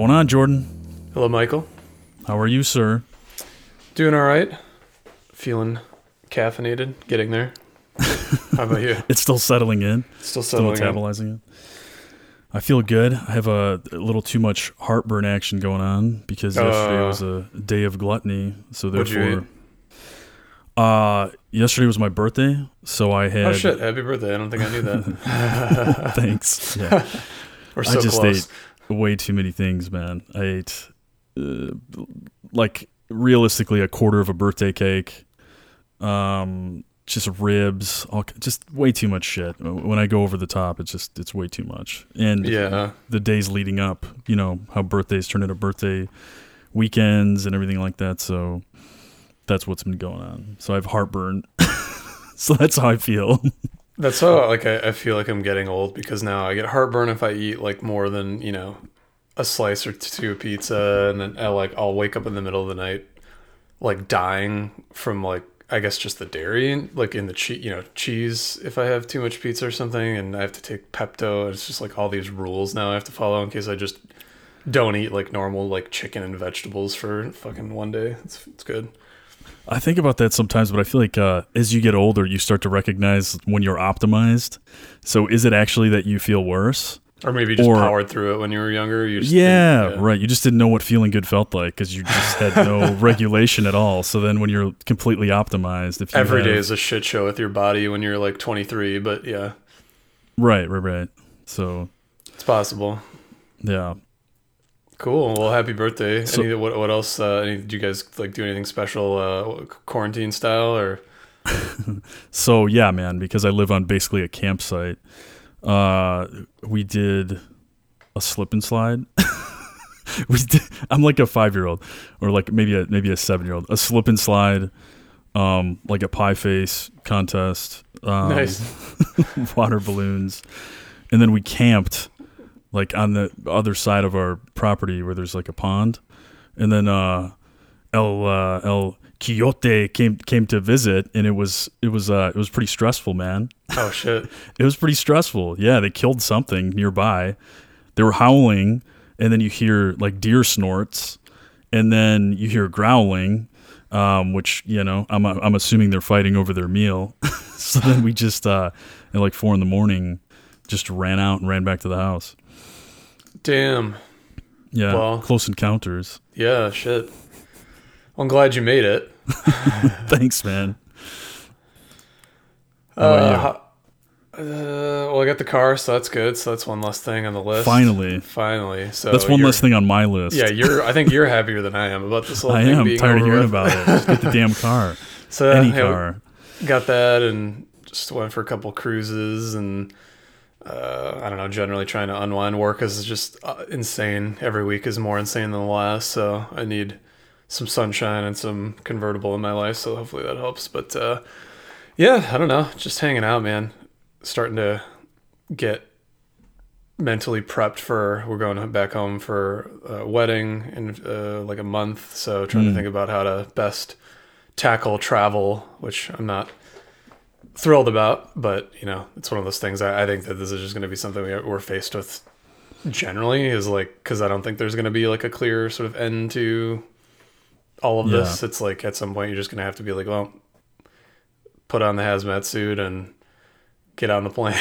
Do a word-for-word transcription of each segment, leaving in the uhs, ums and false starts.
going on, Jordan? Hello, Michael. How are you, sir? Doing all right. Feeling caffeinated. Getting there. How about you? It's still settling in. Still settling still metabolizing in. It. I feel good. I have a, a little too much heartburn action going on because uh, yesterday was a day of gluttony. So therefore, what'd you eat? Uh, yesterday was my birthday, so I had. Oh shit! Happy birthday! I don't think I knew that. Thanks. Yeah. We're so I just close. Ate way too many things, man. I ate uh, like realistically a quarter of a birthday cake. Um. Just ribs, all, just way too much shit. When I go over the top, it's just, it's way too much. And yeah. The days leading up, you know, how birthdays turn into birthday weekends and everything like that. So that's what's been going on. So I have heartburn. So that's how I feel. That's how, like, I, I feel like I'm getting old because now I get heartburn if I eat, like, more than, you know, a slice or two of pizza. And then I, like, I'll wake up in the middle of the night, like, dying from, like, I guess just the dairy, like in the cheese, you know, cheese, if I have too much pizza or something, and I have to take Pepto. It's just like all these rules now I have to follow in case I just don't eat like normal, like chicken and vegetables for fucking one day. It's it's good. I think about that sometimes, but I feel like uh, as you get older, you start to recognize when you're optimized. So is it actually that you feel worse? Or maybe you just or, powered through it when you were younger. You just yeah, didn't, yeah, right. You just didn't know what feeling good felt like because you just had no regulation at all. So then when you're completely optimized. If you Every have, day is a shit show with your body when you're like twenty-three, but yeah. Right, right, right. So. It's possible. Yeah. Cool. Well, happy birthday. So, any, what, what else? Uh, any, did you guys like do anything special uh, quarantine style or? So yeah, man, because I live on basically a campsite. Uh, we did a slip and slide. we did, I'm like a five-year-old, or like maybe a maybe a seven-year-old. A slip and slide, um, like a pie face contest. Um, nice. Water balloons, and then we camped, like on the other side of our property where there's like a pond, and then uh, El uh, El Quixote came came to visit, and it was it was uh it was pretty stressful, man. Oh shit. It was pretty stressful. Yeah, they killed something nearby. They were howling, and then you hear like deer snorts, and then you hear growling, um, which, you know, I'm I'm assuming they're fighting over their meal. So then we just uh at like four in the morning just ran out and ran back to the house. Damn. Yeah. Well, close encounters. Yeah, shit. I'm glad you made it. Thanks, man. Uh, how, uh, well, I got the car, so that's good. So that's one less thing on the list. Finally, finally. So that's one less thing on my list. Yeah, you're. I think you're happier than I am about this whole I thing. I am being tired of hearing with. About it. Just get the damn car. So any yeah, car. Got that, and just went for a couple cruises, and uh, I don't know. Generally, trying to unwind. Work is just insane. Every week is more insane than the last. So I need some sunshine and some convertible in my life, so hopefully that helps. But uh yeah, I don't know, just hanging out, man. Starting to get mentally prepped for, we're going back home for a wedding in uh, like a month, so trying mm. to think about how to best tackle travel, which I'm not thrilled about, but you know, it's one of those things. I, I think that this is just going to be something we, we're faced with generally, is like, because I don't think there's going to be like a clear sort of end to all of yeah. this. It's like at some point you're just gonna have to be like, well, put on the hazmat suit and get on the plane.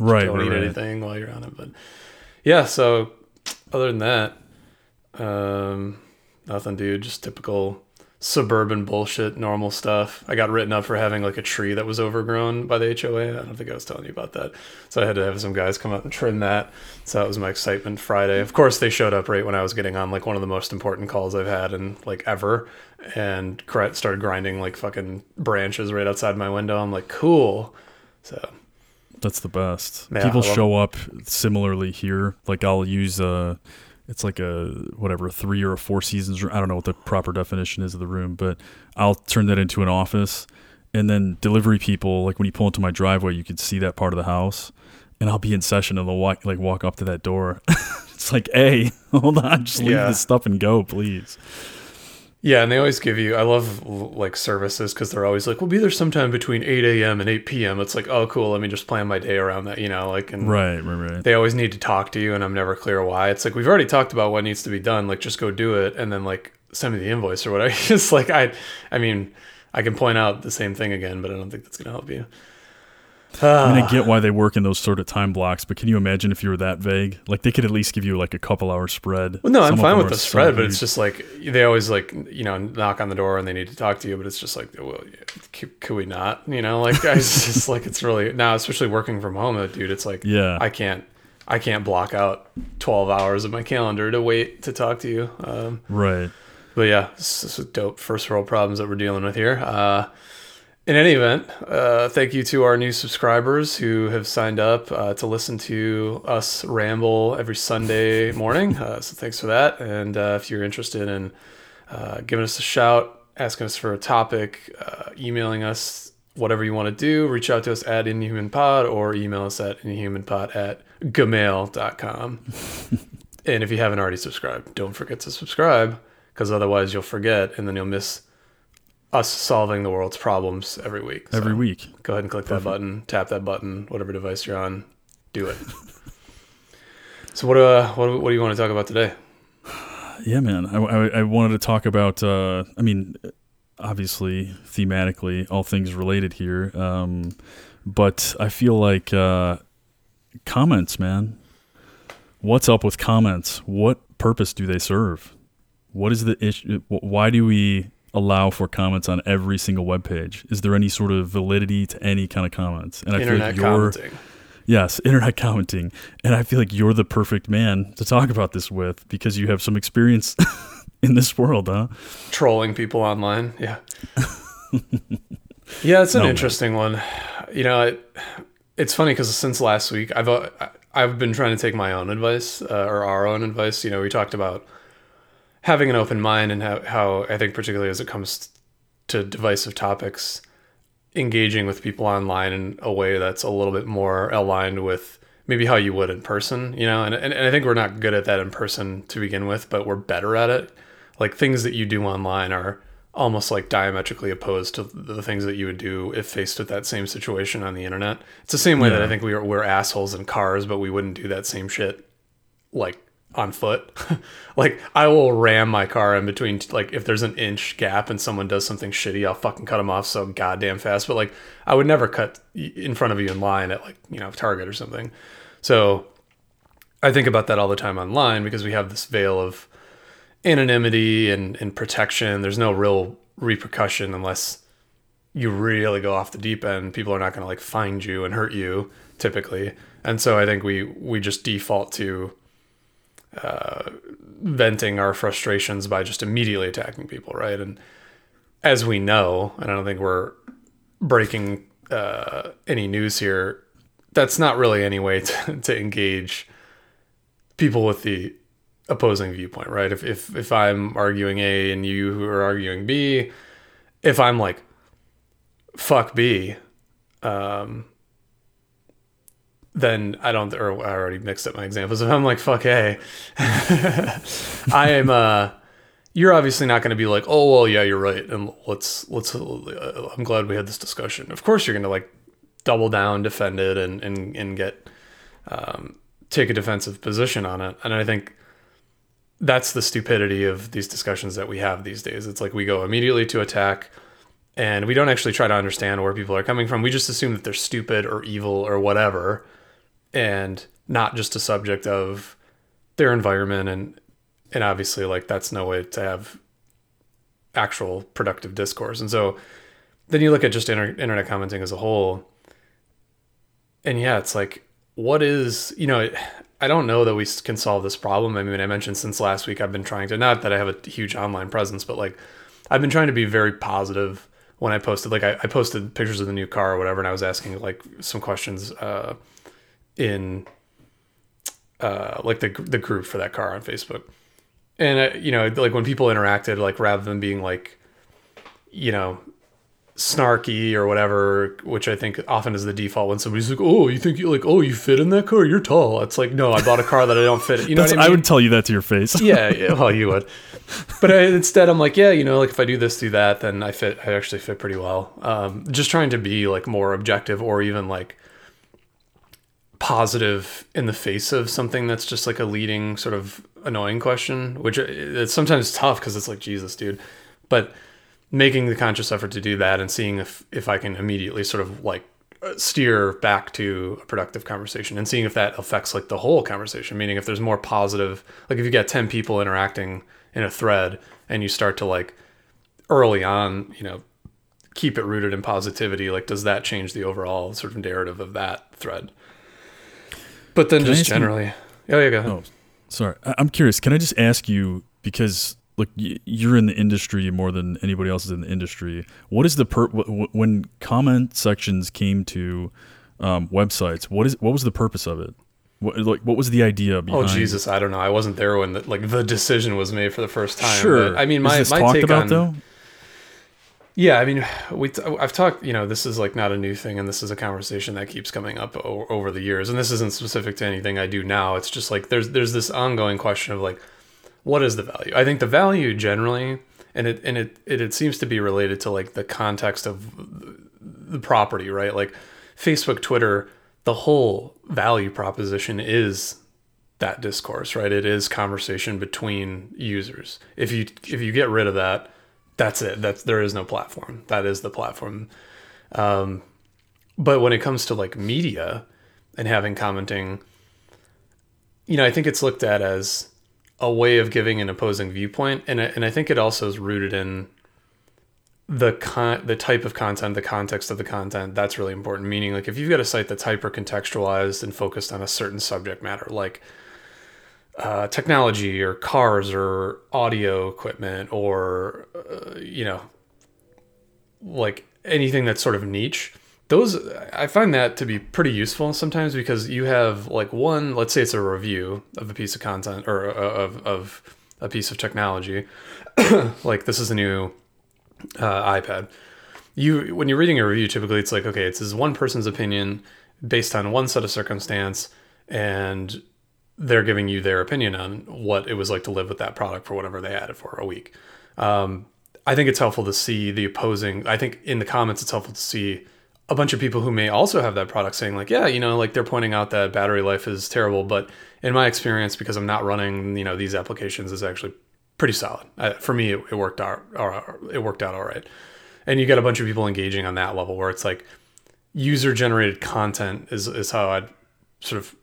right don't right, eat right. anything while you're on it. But yeah, so other than that, um nothing, dude. Just typical suburban bullshit, normal stuff. I got written up for having like a tree that was overgrown by the H O A. I don't think I was telling you about that. So I had to have some guys come out and trim that. So that was my excitement Friday. Of course, they showed up right when I was getting on like one of the most important calls I've had in like ever, and started grinding like fucking branches right outside my window. I'm like, cool. So that's the best. Yeah, people show up similarly here. Like I'll use a It's like a, whatever, three or a four seasons room. I don't know what the proper definition is of the room, but I'll turn that into an office. And then delivery people, like when you pull into my driveway, you can see that part of the house. And I'll be in session and they'll walk, like walk up to that door. It's like, hey, hold on, just leave yeah. this stuff and go, please. Yeah, and they always give you, I love like services because they're always like, we'll be there sometime between eight a.m. and eight p.m. It's like, oh, cool, let me just plan my day around that, you know, like, and right, right, right. They always need to talk to you, and I'm never clear why. It's like, we've already talked about what needs to be done, like, just go do it, and then like send me the invoice or whatever. It's like, I, I mean, I can point out the same thing again, but I don't think that's going to help you. Uh, I mean, I get why they work in those sort of time blocks, but can you imagine if you were that vague? Like, they could at least give you like a couple hour spread. Well, no, I'm fine with the spread, but it's just like, they always like, you know, knock on the door and they need to talk to you, but it's just like, well, could we not? You know, like, I just like, it's really, now especially working from home, dude, it's like, yeah, I can't, I can't block out twelve hours of my calendar to wait to talk to you. Um, right. But yeah, this is dope first world problems that we're dealing with here. Uh, In any event, uh, thank you to our new subscribers who have signed up uh, to listen to us ramble every Sunday morning. Uh, so thanks for that. And uh, if you're interested in uh, giving us a shout, asking us for a topic, uh, emailing us, whatever you want to do, reach out to us at InhumanPod or email us at InhumanPod at gmail dot com. And if you haven't already subscribed, don't forget to subscribe, because otherwise you'll forget and then you'll miss us solving the world's problems every week. So every week. Go ahead and click Perfect. that button, tap that button, whatever device you're on, do it. So what, uh, what what do you want to talk about today? Yeah, man. I, I, I wanted to talk about, uh, I mean, obviously, thematically, all things related here. Um, but I feel like uh, comments, man. What's up with comments? What purpose do they serve? What is the issue? Why do we allow for comments on every single web page? Is there any sort of validity to any kind of comments? And I internet feel like you're commenting. Yes, internet commenting. And I feel like you're the perfect man to talk about this with, because you have some experience in this world, huh? Trolling people online. Yeah. Yeah, it's an no, interesting man. one. You know, it, it's funny because since last week, I've uh, I've been trying to take my own advice uh, or our own advice. You know, we talked about having an open mind, and how, how I think particularly as it comes to divisive topics, engaging with people online in a way that's a little bit more aligned with maybe how you would in person, you know, and, and, and I think we're not good at that in person to begin with, but we're better at it. Like, things that you do online are almost like diametrically opposed to the things that you would do if faced with that same situation on the internet. It's the same way yeah. that I think we are, we're assholes in cars, but we wouldn't do that same shit like on foot. Like, I will ram my car in between, like, if there's an inch gap and someone does something shitty, I'll fucking cut them off so goddamn fast. But like, I would never cut in front of you in line at, like, you know, Target or something. So I think about that all the time online, because we have this veil of anonymity and, and protection. There's no real repercussion unless you really go off the deep end. People are not going to like find you and hurt you typically. And so I think we, we just default to, uh, venting our frustrations by just immediately attacking people. Right. And as we know, and I don't think we're breaking, uh, any news here, that's not really any way to, to engage people with the opposing viewpoint. Right. If, if, if I'm arguing A and you who are arguing B, if I'm like, fuck B, um, then I don't, or I already mixed up my examples. If I'm like, fuck, hey, I am, uh, you're obviously not going to be like, oh, well, yeah, you're right. And let's, let's, uh, I'm glad we had this discussion. Of course, you're going to like double down, defend it, and, and, and get, um, take a defensive position on it. And I think that's the stupidity of these discussions that we have these days. It's like, we go immediately to attack, and we don't actually try to understand where people are coming from. We just assume that they're stupid or evil or whatever, and not just a subject of their environment. And, and obviously, like, that's no way to have actual productive discourse. And so then you look at just inter- internet commenting as a whole, and yeah, it's like, what is, you know, I don't know that we can solve this problem. I mean, I mentioned since last week, I've been trying to, not that I have a huge online presence, but like, I've been trying to be very positive when I posted, like I, I posted pictures of the new car or whatever. And I was asking like some questions, uh, in uh like the the group for that car on Facebook, and uh, you know, like when people interacted, like rather than being like, you know, snarky or whatever, which I think often is the default when somebody's like, oh, you think you like, oh, you fit in that car? You're tall. It's like, no, I bought a car that I don't fit in. You know what I mean? I would tell you that to your face. yeah, yeah, well, you would. But I, instead, I'm like, yeah, you know, like if I do this, do that, then I fit. I actually fit pretty well. Um, just trying to be like more objective or even like positive in the face of something that's just like a leading sort of annoying question, which it's sometimes tough because it's like, Jesus, dude. But making the conscious effort to do that and seeing if, if I can immediately sort of like steer back to a productive conversation and seeing if that affects like the whole conversation. Meaning if there's more positive, like if you got ten people interacting in a thread and you start to like early on, you know, keep it rooted in positivity, like does that change the overall sort of narrative of that thread? But then can just generally, you, oh yeah, go ahead. Oh, sorry. I'm curious. Can I just ask you, because look, you're in the industry more than anybody else is in the industry. What is the per- when comment sections came to um, websites? What is what was the purpose of it? What, like, what was the idea behind? Oh Jesus, I don't know. I wasn't there when the, like the decision was made for the first time. Sure. But, I mean, my is this my talked take about on, though? Yeah, I mean, we t- I've talked. You know, this is like not a new thing, and this is a conversation that keeps coming up o- over the years. And this isn't specific to anything I do now. It's just like there's there's this ongoing question of like, what is the value? I think the value generally, and it and it, it it seems to be related to like the context of the property, right? Like Facebook, Twitter, the whole value proposition is that discourse, right? It is conversation between users. If you if you get rid of that, that's it. That's there is no platform. That is the platform. Um, but when it comes to like media and having commenting, you know, I think it's looked at as a way of giving an opposing viewpoint. And, and I think it also is rooted in the con- the type of content, the context of the content. That's really important. Meaning like if you've got a site that's hyper contextualized and focused on a certain subject matter, like uh, technology or cars or audio equipment or, uh, you know, like anything that's sort of niche, those, I find that to be pretty useful sometimes because you have like one, let's say it's a review of a piece of content or of, of a piece of technology. Like this is a new uh, iPad. You, when you're reading a review, typically it's like, okay, it's this one person's opinion based on one set of circumstance and they're giving you their opinion on what it was like to live with that product for whatever they had it for a week. Um, I think it's helpful to see the opposing, I think in the comments, it's helpful to see a bunch of people who may also have that product saying like, yeah, you know, like they're pointing out that battery life is terrible, but in my experience, because I'm not running, you know, these applications is actually pretty solid. Uh, for me, it, it worked out, or it worked out all right. And you got a bunch of people engaging on that level where it's like user generated content is, is how I'd sort of,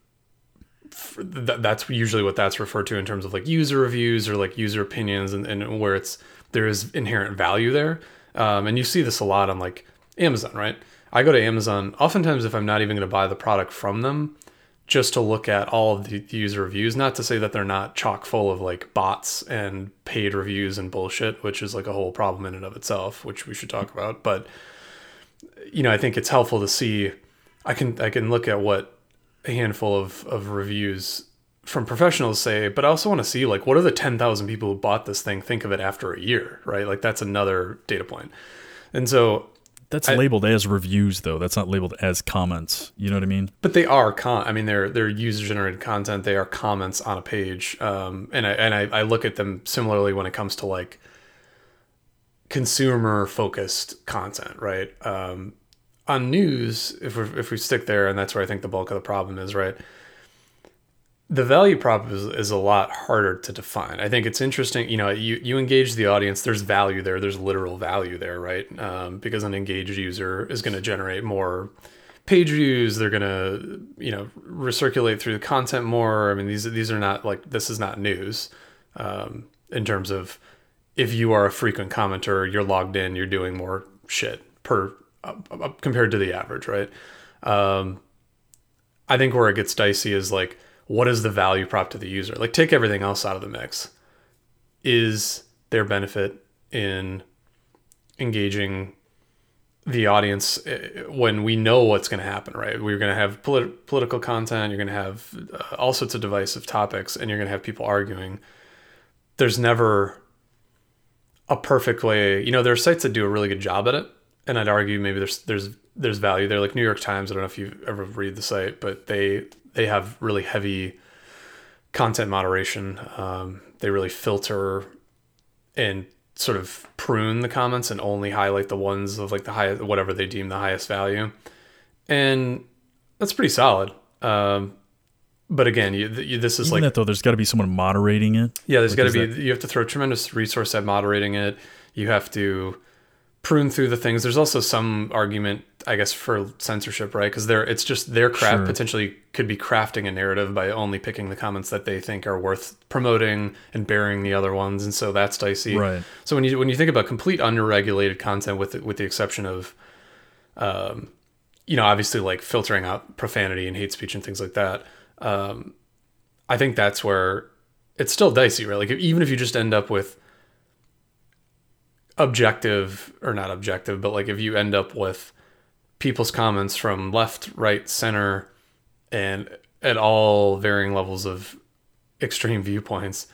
that's usually what that's referred to in terms of like user reviews or like user opinions and, and where it's, there is inherent value there. Um, and you see this a lot on like Amazon, right? I go to Amazon oftentimes if I'm not even going to buy the product from them, just to look at all of the user reviews, not to say that they're not chock full of like bots and paid reviews and bullshit, which is like a whole problem in and of itself, which we should talk about. But, you know, I think it's helpful to see, I can, I can look at what a handful of, of reviews from professionals say, but I also want to see like, what are the ten thousand people who bought this thing think of it after a year, right? Like that's another data point. And so That's I, labeled as reviews, though. That's not labeled as comments. You know what I mean? But they are con. I mean, they're they're user-generated content. They are comments on a page, um, and I and I, I look at them similarly when it comes to like consumer-focused content, right? Um, on news, if we if we stick there, and that's where I think the bulk of the problem is, right? The value prop is, is a lot harder to define. I think it's interesting, you know, you, you engage the audience, there's value there, there's literal value there, right? Um, because an engaged user is going to generate more page views, they're going to, you know, recirculate through the content more. I mean, these, these are not like, this is not news um, in terms of if you are a frequent commenter, you're logged in, you're doing more shit per uh, uh, compared to the average, right? Um, I think where it gets dicey is like, what is the value prop to the user? Like take everything else out of the mix. Is there benefit in engaging the audience when we know what's going to happen, right? We're going to have polit- political content. You're going to have uh, all sorts of divisive topics and you're going to have people arguing. There's never a perfect way. You know, there are sites that do a really good job at it. and I'd argue maybe there's there's there's value there. Like New York Times, I don't know if you ever read the site, but they they have really heavy content moderation. Um, they really filter and sort of prune the comments and only highlight the ones of like the highest, whatever they deem the highest value. And that's pretty solid. Um, but again, you, you, this is Even like... that though, there's got to be someone moderating it. Yeah, there's got to be... That? You have to throw tremendous resource at moderating it. You have to prune through the things. There's also some argument, I guess, for censorship, right? Because they're it's just their craft sure. potentially could be crafting a narrative by only picking the comments that they think are worth promoting and burying the other ones, and so that's dicey. Right. So when you when you think about complete underregulated content, with with the exception of, um, you know, obviously like filtering out profanity and hate speech and things like that, um, I think that's where it's still dicey, right? Like even if you just end up with objective or not objective, but like if you end up with people's comments from left, right, center, and at all varying levels of extreme viewpoints,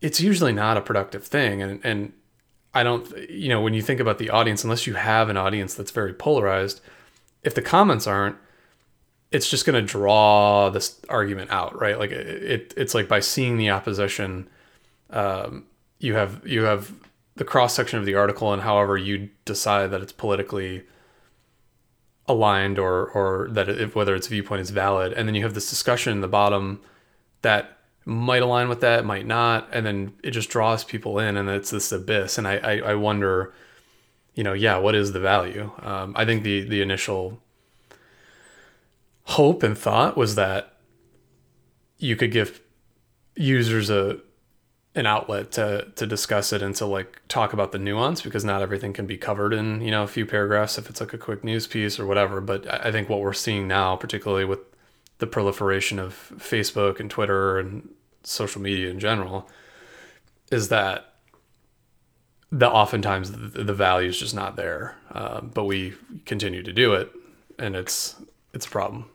it's usually not a productive thing. And, and I don't, you know, when you think about the audience, unless you have an audience that's very polarized, if the comments aren't, it's just going to draw this argument out, right? Like it, it, it's like by seeing the opposition, um, you have, you have, the cross-section of the article and however you decide that it's politically aligned or or that it, whether its viewpoint is valid. And then you have this discussion in the bottom that might align with that, might not. And then it just draws people in and it's this abyss. And I, I, I wonder, you know, yeah, what is the value? Um, I think the, the initial hope and thought was that you could give users a, an outlet to, to discuss it and to like talk about the nuance, because not everything can be covered in, you know, a few paragraphs if it's like a quick news piece or whatever. But I think what we're seeing now, particularly with the proliferation of Facebook and Twitter and social media in general, is that the oftentimes the, the value is just not there. Uh, but we continue to do it, and it's, it's a problem.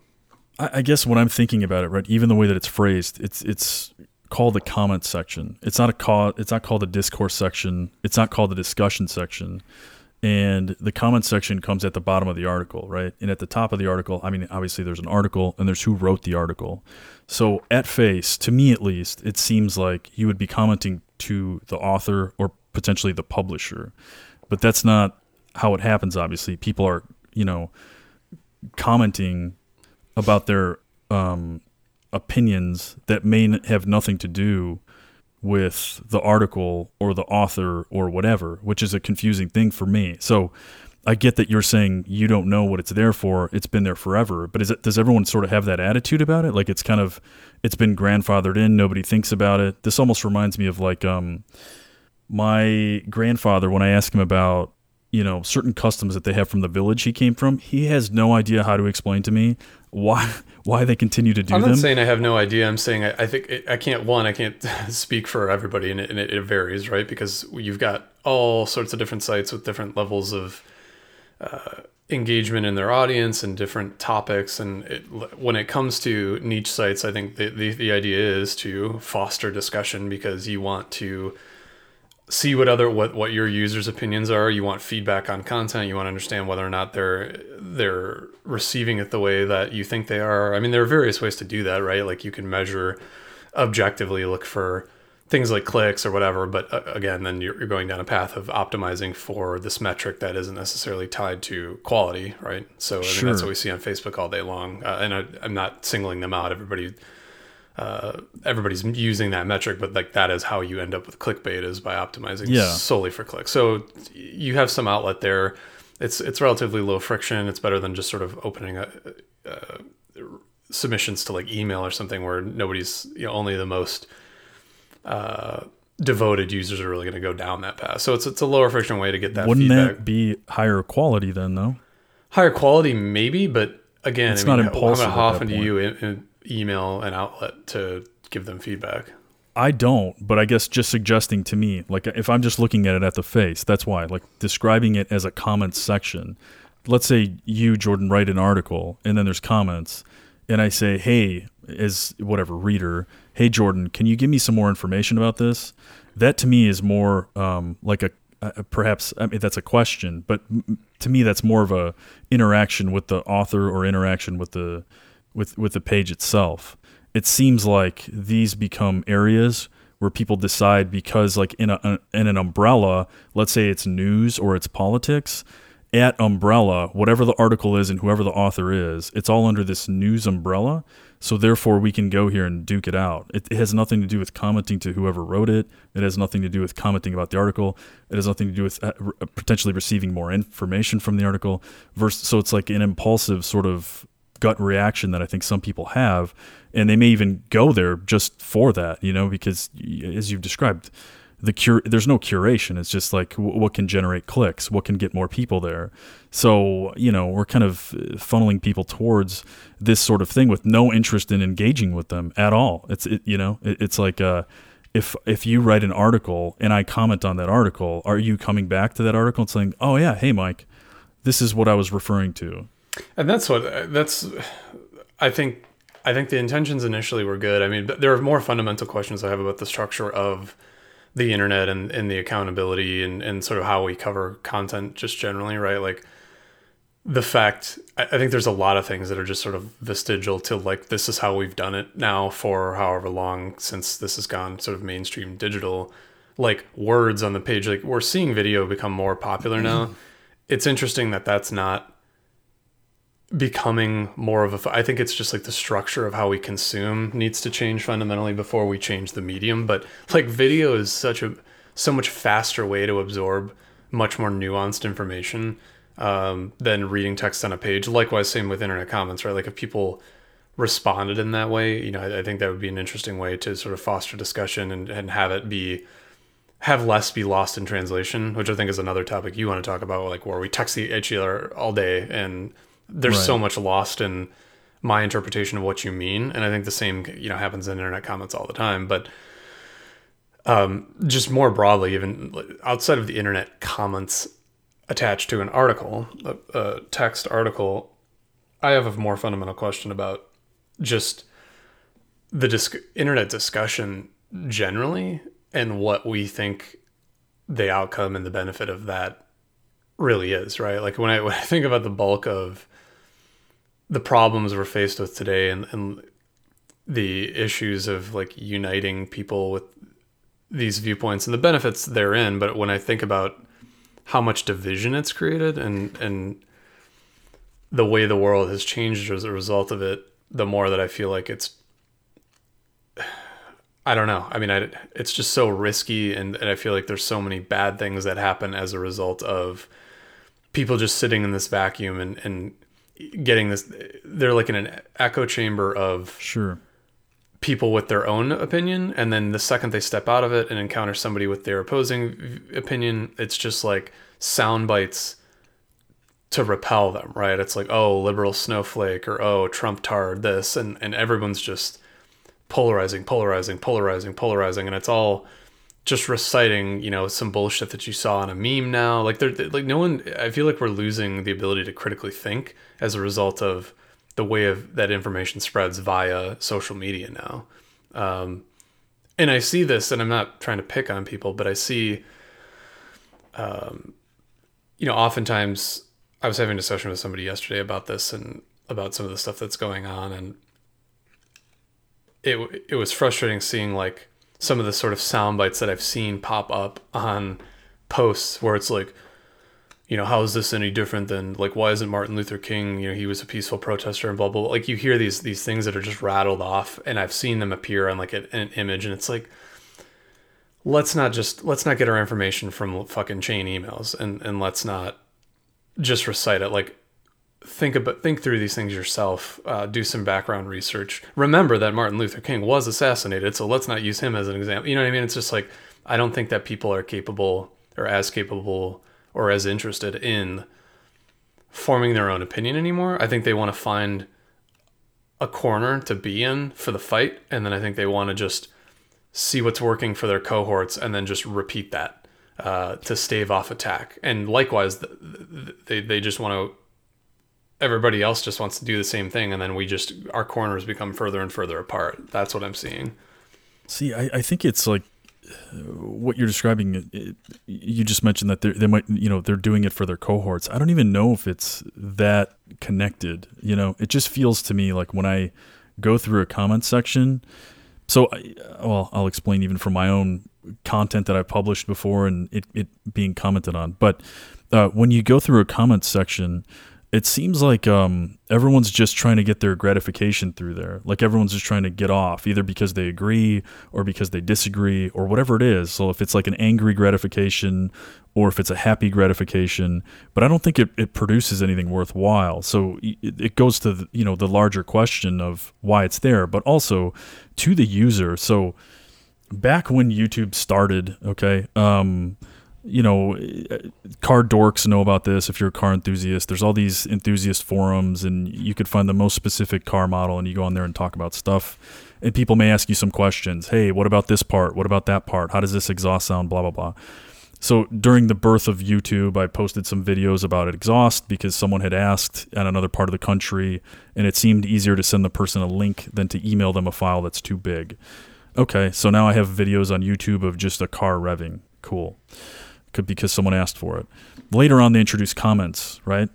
I, I guess when I'm thinking about it, right, even the way that it's phrased, it's, it's, called the comment section. It's not a call, it's not called the discourse section. It's not called the discussion section. And the comment section comes at the bottom of the article, right? And at the top of the article, I mean, obviously there's an article and there's who wrote the article. So at face, to me at least, it seems like you would be commenting to the author or potentially the publisher. But that's not how it happens, obviously. People are, you know, commenting about their um opinions that may have nothing to do with the article or the author or whatever, which is a confusing thing for me. So I get that you're saying you don't know what it's there for. It's been there forever. But is it, does everyone sort of have that attitude about it? Like it's kind of, it's been grandfathered in. Nobody thinks about it. This almost reminds me of like um, my grandfather, when I asked him about, you know, certain customs that they have from the village he came from, he has no idea how to explain to me why why they continue to do them. I'm not them. saying I have no idea. I'm saying I, I think it, I can't, one, I can't speak for everybody, and, it, and it, it varies, right? Because you've got all sorts of different sites with different levels of uh, engagement in their audience and different topics. And it, when it comes to niche sites, I think the, the, the idea is to foster discussion, because you want to see what other what, what your users' opinions are. You want feedback on content. You want to understand whether or not they're they're receiving it the way that you think they are. I mean, there are various ways to do that, right? Like you can measure objectively, look for things like clicks or whatever. But uh, again, then you're, you're going down a path of optimizing for this metric that isn't necessarily tied to quality, right? So I mean, sure. That's what we see on Facebook all day long. Uh, and I, I'm not singling them out. Everybody. Uh, everybody's using that metric, but like that is how you end up with clickbait, is by optimizing yeah. solely for clicks. So you have some outlet there. It's it's relatively low friction. It's better than just sort of opening a, uh, submissions to like email or something where nobody's, you know, only the most uh, devoted users are really going to go down that path. So it's it's a lower friction way to get that. Wouldn't feedback. That be higher quality then though? Higher quality maybe, but again, it's I mean, not impulsive. I'm going to hop into you in, in, email an outlet to give them feedback. I don't, but I guess just suggesting to me, like if I'm just looking at it at the face, that's why, like describing it as a comments section. Let's say you, Jordan, write an article and then there's comments and I say, hey, as whatever reader, hey, Jordan, can you give me some more information about this? That to me is more um, like a, uh, perhaps, I mean, that's a question, but m- to me, that's more of a interaction with the author or interaction with the, with, with the page itself. It seems like these become areas where people decide, because like in a, in an umbrella, let's say it's news or it's politics, at umbrella, whatever the article is and whoever the author is, it's all under this news umbrella. So therefore we can go here and duke it out. It, it has nothing to do with commenting to whoever wrote it. It has nothing to do with commenting about the article. It has nothing to do with uh, re- potentially receiving more information from the article. Versus, so it's like an impulsive sort of gut reaction that I think some people have, and they may even go there just for that, you know, because as you've described, the cure, there's no curation. It's just like, what can generate clicks? What can get more people there? So, you know, we're kind of funneling people towards this sort of thing with no interest in engaging with them at all. It's, it, you know, it, it's like, uh, if, if you write an article and I comment on that article, are you coming back to that article and saying, oh yeah, hey Mike, this is what I was referring to? And that's what, that's, I think, I think the intentions initially were good. I mean, but there are more fundamental questions I have about the structure of the internet and, and the accountability and, and sort of how we cover content just generally, right? Like the fact, I think there's a lot of things that are just sort of vestigial to like, this is how we've done it now for however long since this has gone sort of mainstream digital, like words on the page. Like we're seeing video become more popular now. Mm-hmm. It's interesting that that's not becoming more of a, I think it's just like the structure of how we consume needs to change fundamentally before we change the medium. But like video is such a, so much faster way to absorb much more nuanced information um, than reading text on a page. Likewise, same with internet comments, right? Like if people responded in that way, you know, I, I think that would be an interesting way to sort of foster discussion and, and have it be, have less be lost in translation, which I think is another topic you want to talk about, like where we text each other all day and there's right. so much lost in my interpretation of what you mean. And I think the same, you know, happens in internet comments all the time, but, um, just more broadly, even outside of the internet comments attached to an article, a, a text article, I have a more fundamental question about just the disc- internet discussion generally and what we think the outcome and the benefit of that really is, right? Like when I, when I think about the bulk of the problems we're faced with today and, and the issues of like uniting people with these viewpoints and the benefits therein. But when I think about how much division it's created and, and the way the world has changed as a result of it, the more that I feel like it's, I don't know. I mean, I, it's just so risky. And, and I feel like there's so many bad things that happen as a result of people just sitting in this vacuum and, and, getting this, they're like in an echo chamber of sure people with their own opinion. And then the second they step out of it and encounter somebody with their opposing opinion, it's just like sound bites to repel them, right? It's like, oh, liberal snowflake, or, oh, Trump tard this. And, and everyone's just polarizing, polarizing, polarizing, polarizing. And it's all just reciting, you know, some bullshit that you saw on a meme now. Like there, like no one, I feel like we're losing the ability to critically think as a result of the way of that information spreads via social media now. Um, and I see this, and I'm not trying to pick on people, but I see, um, you know, oftentimes I was having a discussion with somebody yesterday about this and about some of the stuff that's going on. And it, it was frustrating seeing like, some of the sort of sound bites that I've seen pop up on posts where it's like, you know, how is this any different than like, why isn't Martin Luther King, you know, he was a peaceful protester and blah, blah, blah. Like you hear these, these things that are just rattled off, and I've seen them appear on like an, an image, and it's like, let's not just, let's not get our information from fucking chain emails, and, and let's not just recite it. Like think about, think through these things yourself, uh, do some background research. Remember that Martin Luther King was assassinated, so let's not use him as an example. You know what I mean? It's just like, I don't think that people are capable or as capable or as interested in forming their own opinion anymore. I think they want to find a corner to be in for the fight. And then I think they want to just see what's working for their cohorts and then just repeat that, uh, to stave off attack. And likewise, they, they just want to, everybody else just wants to do the same thing. And then we just, our corners become further and further apart. That's what I'm seeing. See, I, I think it's like, what you're describing, it, it, you just mentioned that they might, you know, they're doing it for their cohorts. I don't even know if it's that connected. You know, it just feels to me like when I go through a comment section, so I, well, I'll explain even from my own content that I published before and it, it being commented on. But uh, when you go through a comment section, it seems like um, everyone's just trying to get their gratification through there. Like everyone's just trying to get off, either because they agree or because they disagree or whatever it is. So if it's like an angry gratification or if it's a happy gratification, but I don't think it, it produces anything worthwhile. So it, it goes to the, you know, the larger question of why it's there, but also to the user. So back when YouTube started, okay, um, you know, car dorks know about this. If you're a car enthusiast, there's all these enthusiast forums and you could find the most specific car model and you go on there and talk about stuff. And people may ask you some questions. Hey, what about this part? What about that part? How does this exhaust sound? Blah, blah, blah. So during the birth of YouTube, I posted some videos about exhaust because someone had asked at another part of the country and it seemed easier to send the person a link than to email them a file that's too big. Okay, so now I have videos on YouTube of just a car revving. Cool. Could because someone asked for it. Later on, they introduced comments, right?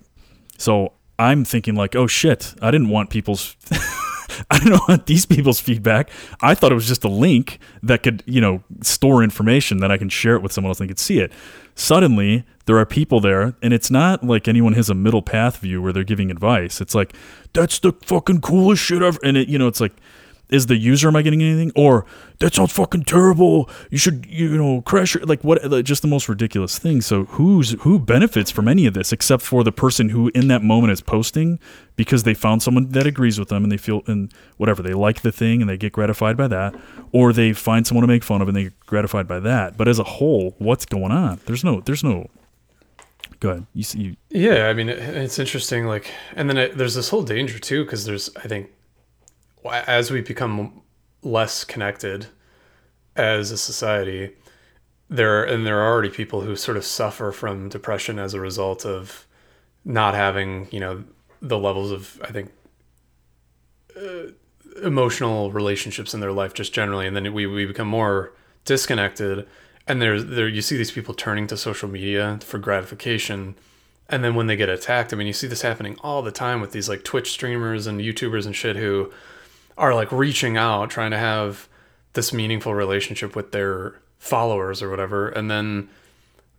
So I'm thinking like, oh shit, I didn't want people's, I didn't want these people's feedback. I thought it was just a link that could, you know, store information that I can share it with someone else and they could see it. Suddenly, there are people there, and it's not like anyone has a middle path view where they're giving advice. It's like, that's the fucking coolest shit ever. And it, you know, it's like, is the user, am I getting anything? Or that sounds fucking terrible. You should, you know, crash your, like what, like just the most ridiculous thing. So who's, who benefits from any of this except for the person who in that moment is posting because they found someone that agrees with them and they feel and whatever, they like the thing and they get gratified by that, or they find someone to make fun of and they get gratified by that. But as a whole, what's going on? There's no, there's no, go ahead. You see. You, yeah. I mean, it, it's interesting. Like, and then it, there's this whole danger too, cause there's, I think, as we become less connected as a society, there and there are already people who sort of suffer from depression as a result of not having, you know, the levels of, I think, uh, emotional relationships in their life just generally. And then we, we become more disconnected and there's there, you see these people turning to social media for gratification. And then when they get attacked, I mean, you see this happening all the time with these like Twitch streamers and YouTubers and shit who are like reaching out, trying to have this meaningful relationship with their followers or whatever. And then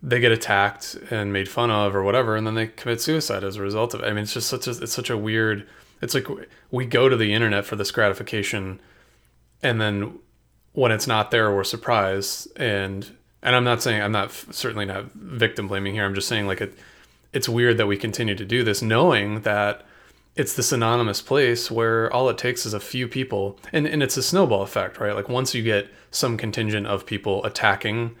they get attacked and made fun of or whatever. And then they commit suicide as a result of it. I mean, it's just such a, it's such a weird, it's like we go to the internet for this gratification. And then when it's not there, we're surprised. And, and I'm not saying I'm not certainly not victim blaming here. I'm just saying like it, it's weird that we continue to do this knowing that it's this anonymous place where all it takes is a few people and, and it's a snowball effect, right? Like once you get some contingent of people attacking,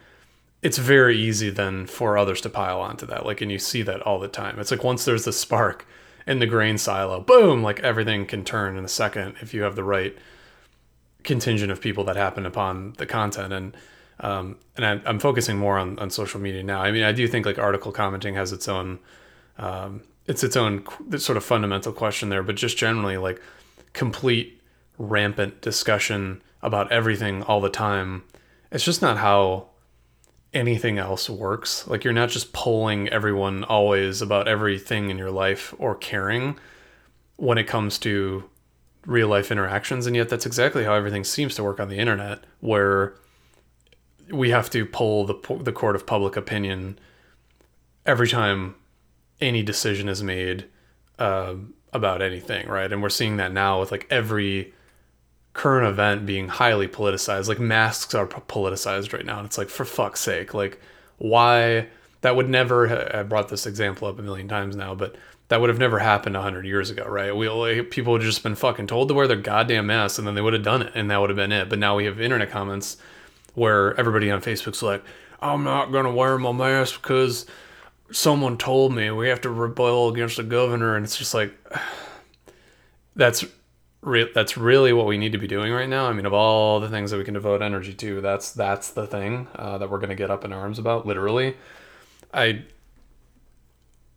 it's very easy then for others to pile onto that. Like, and you see that all the time. It's like once there's the spark in the grain silo, boom, like everything can turn in a second if you have the right contingent of people that happen upon the content. And, um, and I'm, I'm focusing more on, on social media now. I mean, I do think like article commenting has its own, um, it's its own sort of fundamental question there, but just generally like complete rampant discussion about everything all the time. It's just not how anything else works. Like you're not just polling everyone always about everything in your life or caring when it comes to real life interactions. And yet that's exactly how everything seems to work on the internet, where we have to poll the, the court of public opinion every time any decision is made uh, about anything, right? And we're seeing that now with like every current event being highly politicized. Like masks are politicized right now. And it's like, for fuck's sake, like why that would never, ha- I brought this example up a million times now, but that would have never happened a hundred years ago, right? We like, people would have just been fucking told to wear their goddamn masks and then they would have done it and that would have been it. But now we have internet comments where everybody on Facebook's like, I'm not going to wear my mask because someone told me we have to rebel against the governor. And it's just like, that's re- that's really what we need to be doing right now. I mean, of all the things that we can devote energy to, that's that's the thing uh, that we're going to get up in arms about, literally. I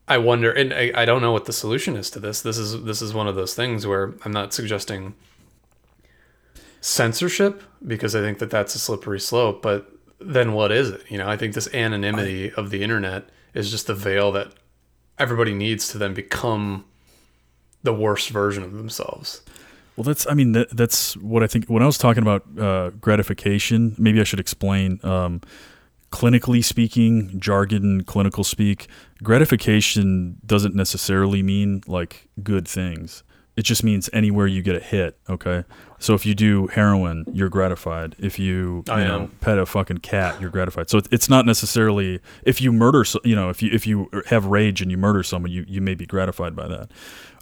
I wonder, and I, I don't know what the solution is to this. This is this is one of those things where I'm not suggesting censorship, because I think that that's a slippery slope, but then what is it? You know, I think this anonymity of the internet is just the veil that everybody needs to then become the worst version of themselves. Well, that's, I mean, that, that's what I think when I was talking about uh, gratification, maybe I should explain, um, clinically speaking, jargon, clinical speak, gratification doesn't necessarily mean like good things. It just means anywhere you get a hit. Okay. So if you do heroin, you're gratified. If you, you know, pet a fucking cat, you're gratified. So it's not necessarily, if you murder, you know, if you, if you have rage and you murder someone, you, you may be gratified by that.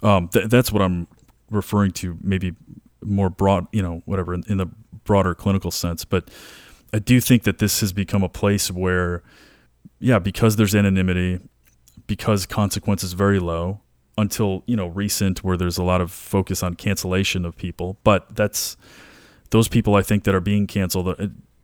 Um, th- that's what I'm referring to, maybe more broad, you know, whatever in, in the broader clinical sense. But I do think that this has become a place where, yeah, because there's anonymity, because consequence is very low, until, you know, recent, where there's a lot of focus on cancellation of people. But that's, those people I think that are being canceled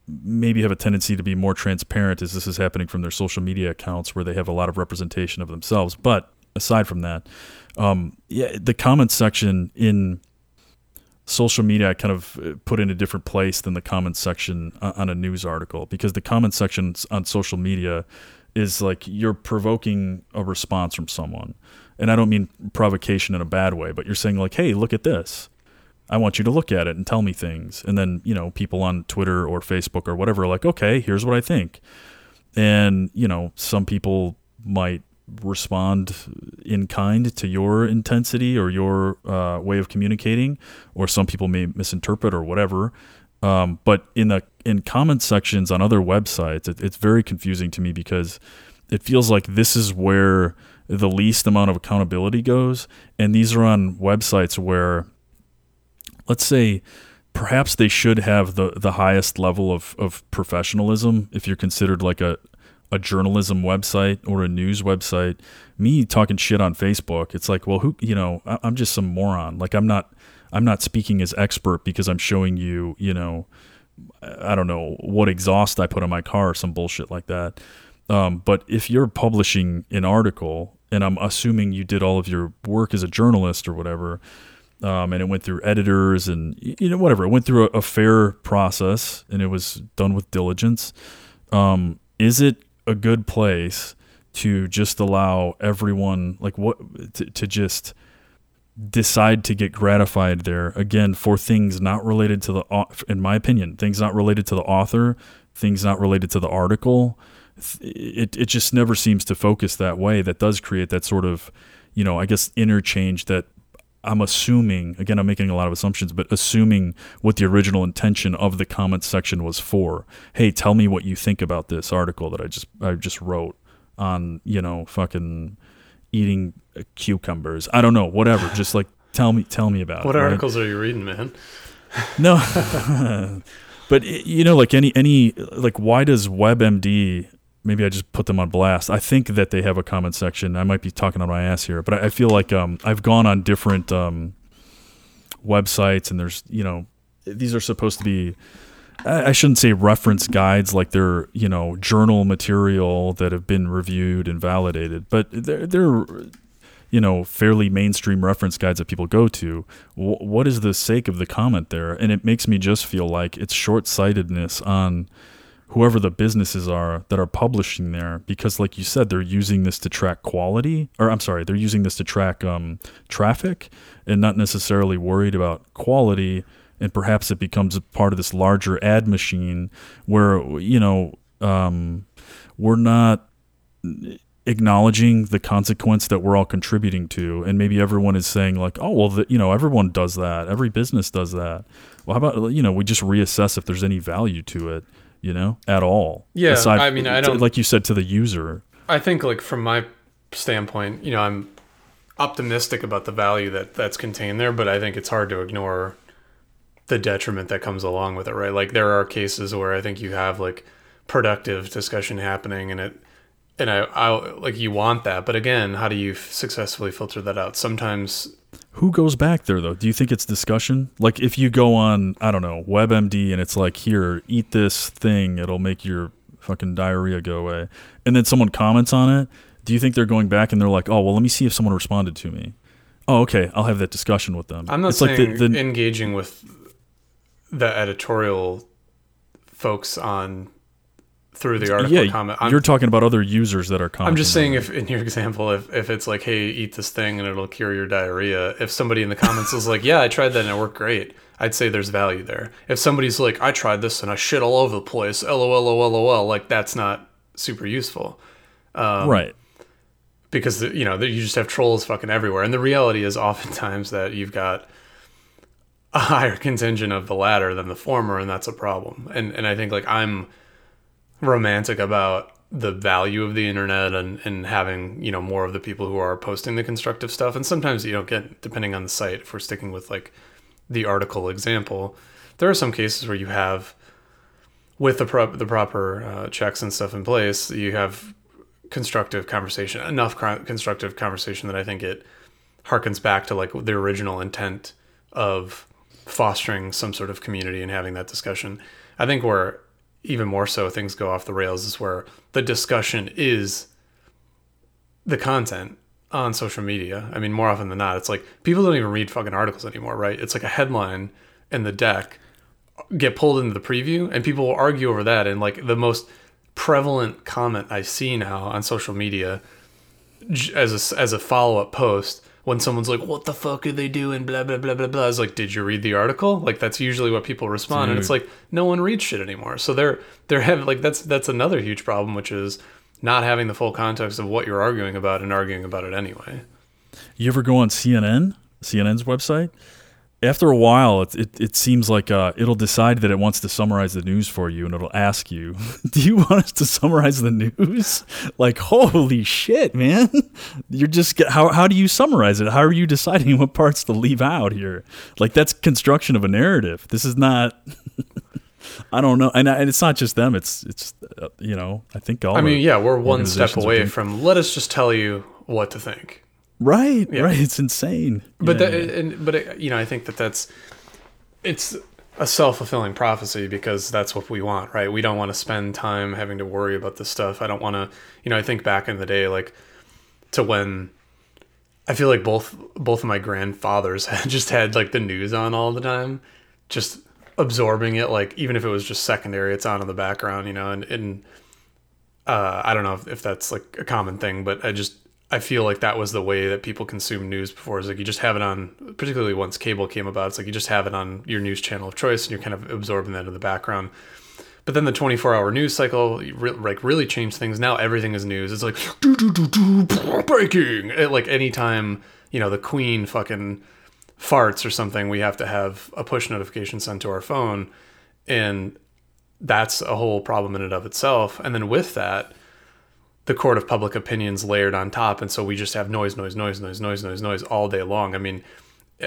maybe have a tendency to be more transparent, as this is happening from their social media accounts, where they have a lot of representation of themselves. But aside from that, um, yeah, the comments section in social media I kind of put in a different place than the comments section on a news article, because the comments section on social media is like you're provoking a response from someone. And I don't mean provocation in a bad way, but you're saying like, hey, look at this. I want you to look at it and tell me things. And then, you know, people on Twitter or Facebook or whatever are like, okay, here's what I think. And, you know, some people might respond in kind to your intensity or your uh, way of communicating, or some people may misinterpret or whatever. Um, but in the in comment sections on other websites, it, it's very confusing to me, because it feels like this is where the least amount of accountability goes. And these are on websites where, let's say, perhaps they should have the, the highest level of, of professionalism. If you're considered like a, a journalism website or a news website, me talking shit on Facebook, it's like, well, who, you know, I, I'm just some moron. Like I'm not, I'm not speaking as expert because I'm showing you, you know, I don't know what exhaust I put on my car or some bullshit like that. Um, but if you're publishing an article, and I'm assuming you did all of your work as a journalist or whatever, um, and it went through editors and, you know, whatever, it went through a, a fair process and it was done with diligence. Um, is it a good place to just allow everyone, like what, to, to just decide to get gratified there again for things not related to the, in my opinion, things not related to the author, things not related to the article. It it just never seems to focus that way. That does create that sort of, you know, I guess, interchange that I'm assuming, again, I'm making a lot of assumptions, but assuming what the original intention of the comments section was for. Hey, tell me what you think about this article that I just, I just wrote on, you know, fucking eating cucumbers. I don't know, whatever. Just like, tell me, tell me about it. What articles are you reading, man? No. But, you know, like any, any, like why does WebMD, maybe I just put them on blast. I think that they have a comment section. I might be talking on my ass here, but I feel like um, I've gone on different um, websites, and there's, you know, these are supposed to be, I shouldn't say reference guides, like they're, you know, journal material that have been reviewed and validated, but they're, they're, you know, fairly mainstream reference guides that people go to. W- what is the sake of the comment there? And it makes me just feel like it's short-sightedness on whoever the businesses are that are publishing there, because like you said, they're using this to track quality, or I'm sorry, they're using this to track um, traffic, and not necessarily worried about quality. And perhaps it becomes a part of this larger ad machine where, you know, um, we're not acknowledging the consequence that we're all contributing to. And maybe everyone is saying like, oh, well, the, you know, everyone does that. Every business does that. Well, how about, you know, we just reassess if there's any value to it, you know, at all. Yeah. Aside, I mean, I don't, like you said, to the user. I think like from my standpoint, you know, I'm optimistic about the value that that's contained there, but I think it's hard to ignore the detriment that comes along with it. Right. Like there are cases where I think you have like productive discussion happening, and it, and I, I like, you want that, but again, how do you f- successfully filter that out? Sometimes who goes back there though? Do you think it's discussion? Like if you go on, I don't know, WebMD, and it's like, here, eat this thing, it'll make your fucking diarrhea go away, and then someone comments on it, do you think they're going back and they're like, oh, well, let me see if someone responded to me. Oh, okay, I'll have that discussion with them. I'm not it's saying like the, the, engaging with the editorial folks on through the article yeah, comment. I'm, you're talking about other users that are commenting. I'm just saying, if in your example, if, if it's like, hey, eat this thing and it'll cure your diarrhea. If somebody in the comments is like, yeah, I tried that and it worked great, I'd say there's value there. If somebody's like, I tried this and I shit all over the place, LOL, LOL, LOL, like that's not super useful. Um, right. Because, the, you know, the, you just have trolls fucking everywhere. And the reality is oftentimes that you've got a higher contingent of the latter than the former, and that's a problem. And and I think like I'm romantic about the value of the internet and, and having, you know, more of the people who are posting the constructive stuff. And sometimes you don't get, depending on the site, if we're sticking with like the article example, there are some cases where you have, with the, prop, the proper uh, checks and stuff in place, you have constructive conversation, enough constructive conversation that I think it harkens back to like the original intent of fostering some sort of community and having that discussion. I think we're, even more so things go off the rails is where the discussion is the content on social media. I mean, more often than not, it's like people don't even read fucking articles anymore, right? It's like a headline and the deck get pulled into the preview and people will argue over that. And like the most prevalent comment I see now on social media as a, as a follow-up post, when someone's like, what the fuck are they doing? Blah, blah, blah, blah, blah. It's like, did you read the article? Like, that's usually what people respond. Dude. And it's like, no one reads shit anymore. So they're, they're having, like, that's, that's another huge problem, which is not having the full context of what you're arguing about and arguing about it anyway. You ever go on C N N, C N N's website? After a while, it it, it seems like uh, it'll decide that it wants to summarize the news for you, and it'll ask you, do you want us to summarize the news? Like, holy shit, man. You're just how how do you summarize it? How are you deciding what parts to leave out here? Like, that's construction of a narrative. This is not I don't know. And, and it's not just them. It's it's uh, you know, I think all I mean, yeah, we're one step away from let us just tell you what to think. Right, yeah. right. It's insane. But yeah, that, yeah. And, but it, you know, I think that that's it's a self-fulfilling prophecy because that's what we want, right? We don't want to spend time having to worry about this stuff. I don't want to, you know. I think back in the day, like to when I feel like both both of my grandfathers had just had like the news on all the time, just absorbing it. Like even if it was just secondary, it's on in the background, you know. And and uh, I don't know if, if that's like a common thing, but I just. I feel like that was the way that people consume news before. It's like you just have it on, particularly once cable came about, it's like you just have it on your news channel of choice and you're kind of absorbing that in the background. But then the twenty-four hour news cycle re- like really changed things. Now everything is news. It's like, do, do, do, do, breaking. It, like anytime, you know, the Queen fucking farts or something, we have to have a push notification sent to our phone. And that's a whole problem in and of itself. And then with that, the court of public opinion's layered on top. And so we just have noise, noise, noise, noise, noise, noise, noise all day long. I mean,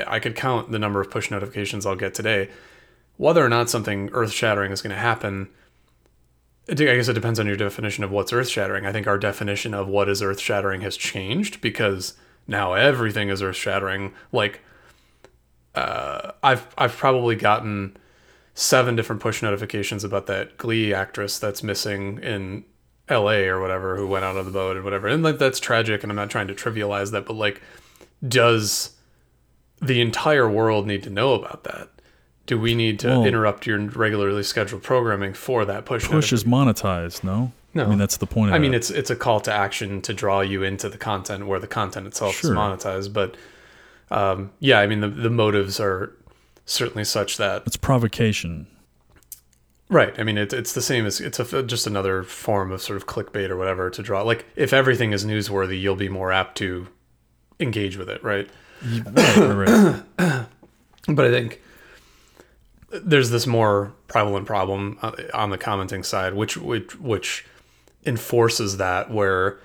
I could count the number of push notifications I'll get today. Whether or not something earth-shattering is going to happen, I guess it depends on your definition of what's earth-shattering. I think our definition of what is earth-shattering has changed because now everything is earth-shattering. Like, uh, I've I've probably gotten seven different push notifications about that Glee actress that's missing in L A or whatever, who went out on the boat and whatever. And like, that's tragic. And I'm not trying to trivialize that, but like, does the entire world need to know about that? Do we need to well, interrupt your regularly scheduled programming for that push? Push is monetized. No, no. I mean, that's the point. Of I mean, that. it's, it's a call to action to draw you into the content where the content itself sure. is monetized. But, um, yeah, I mean, the, the motives are certainly such that it's provocation. Right. I mean, it, it's the same as it's a, just another form of sort of clickbait or whatever to draw. Like if everything is newsworthy, you'll be more apt to engage with it. Right. right, right. But I think there's this more prevalent problem on the commenting side, which, which, which enforces that where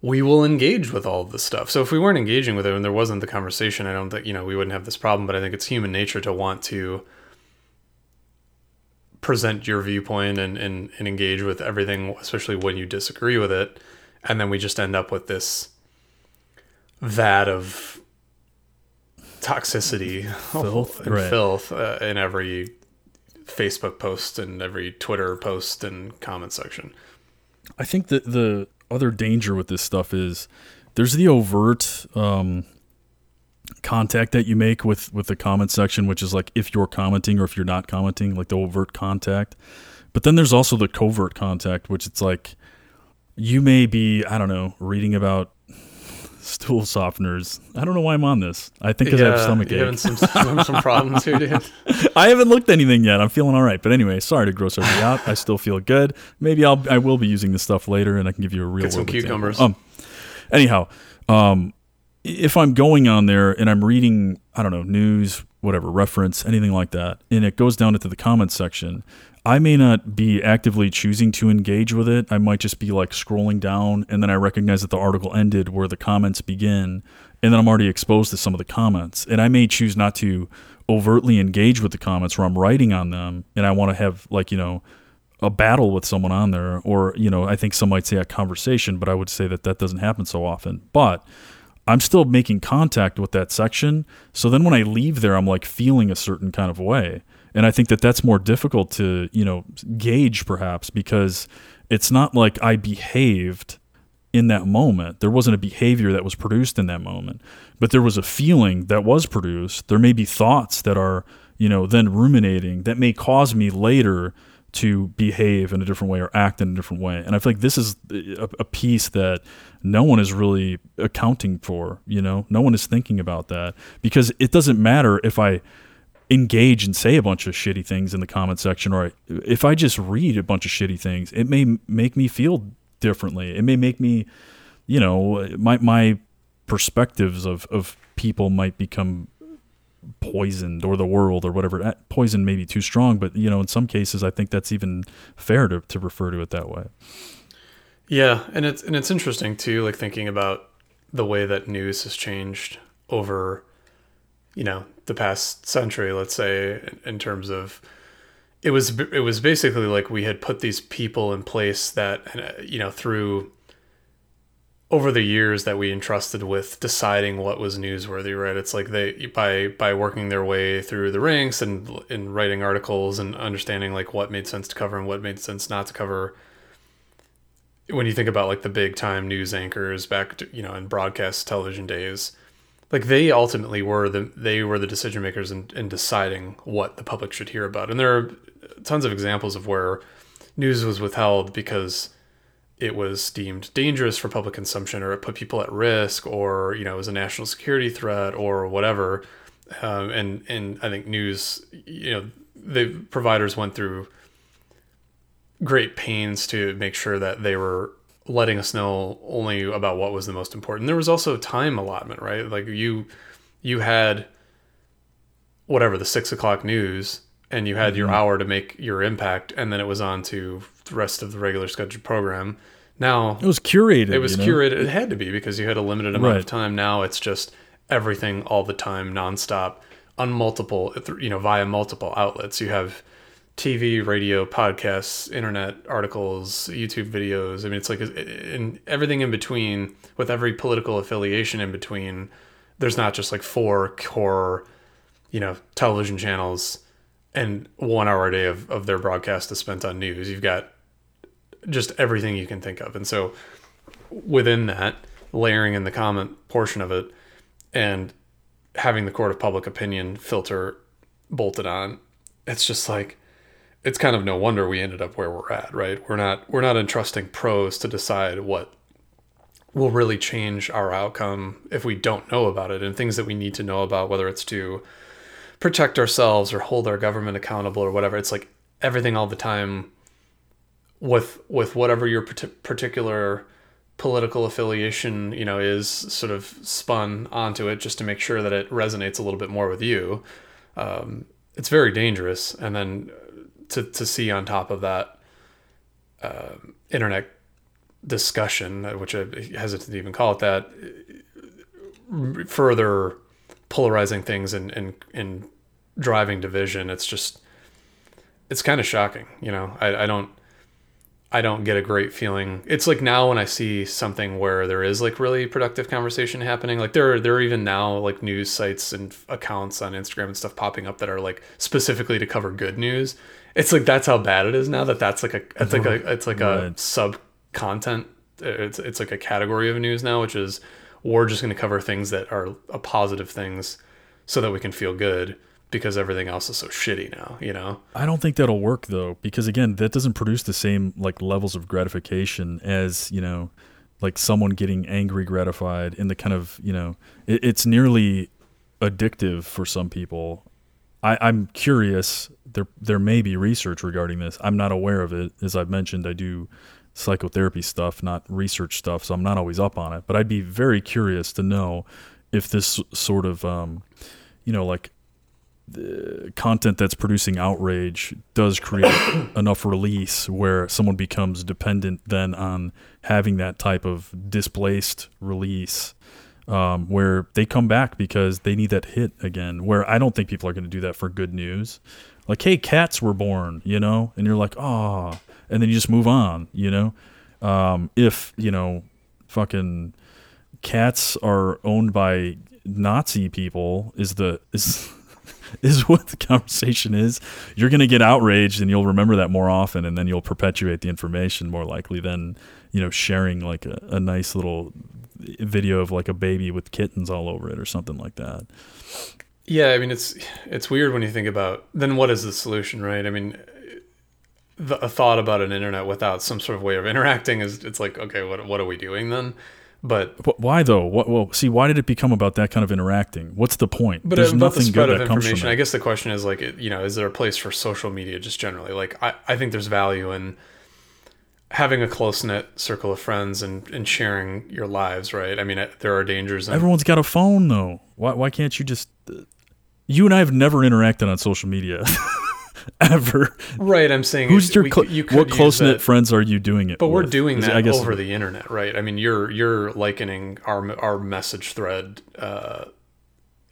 we will engage with all of this stuff. So if we weren't engaging with it and there wasn't the conversation, I don't think, you know, we wouldn't have this problem, but I think it's human nature to want to present your viewpoint and, and, and engage with everything, especially when you disagree with it. And then we just end up with this vat of toxicity filth, and right. filth uh, in every Facebook post and every Twitter post and comment section. I think that the other danger with this stuff is there's the overt um, contact that you make with with the comment section, which is like if you're commenting or if you're not commenting, like the overt contact, But then there's also the covert contact, which it's like you may be, I don't know, reading about stool softeners. I don't know why I'm on this. I think because yeah, I have stomach ache. Having some, some problems here, dude. I haven't looked anything yet. I'm feeling all right. But anyway, sorry to gross everybody out. I still feel good. Maybe I'll I will be using this stuff later, and I can give you a real Get world some cucumbers. Example. Um, anyhow, um, if I'm going on there and I'm reading, I don't know, news, whatever, reference, anything like that, and it goes down into the comments section, I may not be actively choosing to engage with it. I might just be like scrolling down, and then I recognize that the article ended where the comments begin, and then I'm already exposed to some of the comments. And I may choose not to overtly engage with the comments where I'm writing on them, and I want to have like, you know, a battle with someone on there, or, you know, I think some might say a conversation, but I would say that that doesn't happen so often. But I'm still making contact with that section. So then when I leave there, I'm like feeling a certain kind of way. And I think that that's more difficult to, you know, gauge perhaps, because it's not like I behaved in that moment. There wasn't a behavior that was produced in that moment, but there was a feeling that was produced. There may be thoughts that are, you know, then ruminating that may cause me later to behave in a different way or act in a different way. And I feel like this is a, a piece that no one is really accounting for, you know, no one is thinking about that, because it doesn't matter if I engage and say a bunch of shitty things in the comment section, or I, if I just read a bunch of shitty things, it may make me feel differently. It may make me, you know, my, my perspectives of, of people might become poisoned, or the world, or whatever. Poison may be too strong, but you know, in some cases I think that's even fair to, to refer to it that way. Yeah. And it's, and it's interesting too, like thinking about the way that news has changed over, you know, the past century, let's say, in terms of, it was, it was basically like we had put these people in place that, you know, through over the years that we entrusted with deciding what was newsworthy, right? It's like they, by, by working their way through the ranks and, and writing articles and understanding like what made sense to cover and what made sense not to cover. When you think about like the big time news anchors back to, you know, in broadcast television days, like they ultimately were the, they were the decision makers in, in deciding what the public should hear about. And there are tons of examples of where news was withheld because it was deemed dangerous for public consumption, or it put people at risk, or, you know, it was a national security threat or whatever. Um, and, and I think news, you know, the providers went through great pains to make sure that they were letting us know only about what was the most important. There was also time allotment, right? Like you, you had whatever, the six o'clock news, and you had mm-hmm. your hour to make your impact. And then it was on to the rest of the regular scheduled program. Now it was curated. It was you know? curated. It had to be, because you had a limited amount right. of time. Now it's just everything all the time, nonstop, on multiple, you know, via multiple outlets. You have T V, radio, podcasts, internet articles, YouTube videos. I mean, it's like in everything in between, with every political affiliation in between. There's not just like four core, you know, television channels, and one hour a day of, of their broadcast is spent on news. You've got just everything you can think of. And so within that, layering in the comment portion of it and having the court of public opinion filter bolted on, it's just like, it's kind of no wonder we ended up where we're at, right? We're not, we're not entrusting pros to decide what will really change our outcome if we don't know about it, and things that we need to know about, whether it's to protect ourselves or hold our government accountable or whatever. It's like everything all the time with, with whatever your particular political affiliation, you know, is sort of spun onto it just to make sure that it resonates a little bit more with you. Um, it's very dangerous. And then to, to see on top of that, uh, internet discussion, which I hesitate to even call it that, further polarizing things and, and, and driving division. It's just, it's kind of shocking. You know, I, I don't, I don't get a great feeling. It's like now when I see something where there is like really productive conversation happening, like there are, there are even now like news sites and accounts on Instagram and stuff popping up that are like specifically to cover good news. It's like, that's how bad it is now that that's like a, it's like a, it's like a sub content. It's, it's like a category of news now, which is, we're just going to cover things that are a positive things so that we can feel good. because everything else is so shitty now, you know? I don't think that'll work, though, because, again, that doesn't produce the same, like, levels of gratification as, you know, like someone getting angry gratified in the kind of, you know, it, it's nearly addictive for some people. I, I'm curious. There there may be research regarding this. I'm not aware of it. As I've mentioned, I do psychotherapy stuff, not research stuff, so I'm not always up on it. But I'd be very curious to know if this sort of, um, you know, like uh, content that's producing outrage does create enough release where someone becomes dependent then on having that type of displaced release, um, where they come back because they need that hit again, where I don't think people are going to do that for good news. Like, hey, cats were born, you know, and you're like, oh, and then you just move on, you know, um, if, you know, fucking cats are owned by Nazi people is the, is, is what the conversation is. You're going to get outraged and you'll remember that more often. And then you'll perpetuate the information more likely than, you know, sharing like a, a nice little video of like a baby with kittens all over it or something like that. Yeah. I mean, it's, it's weird when you think about, then what is the solution, right? I mean, the, a thought about an internet without some sort of way of interacting is it's like, okay, what, what are we doing then? But why though? What, well, see, why did it become about that kind of interacting? What's the point? But there's nothing the spread good of that information comes from it. I guess the question is like, you know, is there a place for social media just generally? Like, I, I think there's value in having a close knit circle of friends and, and sharing your lives, right? I mean, I, there are dangers. In- Everyone's got a phone though. Why why can't you just? Uh, you and I have never interacted on social media. Ever, right? I'm saying, who's your cl- you what close knit friends are you doing it? But with? We're doing that I guess over the internet, right? I mean, you're you're likening our our message thread uh,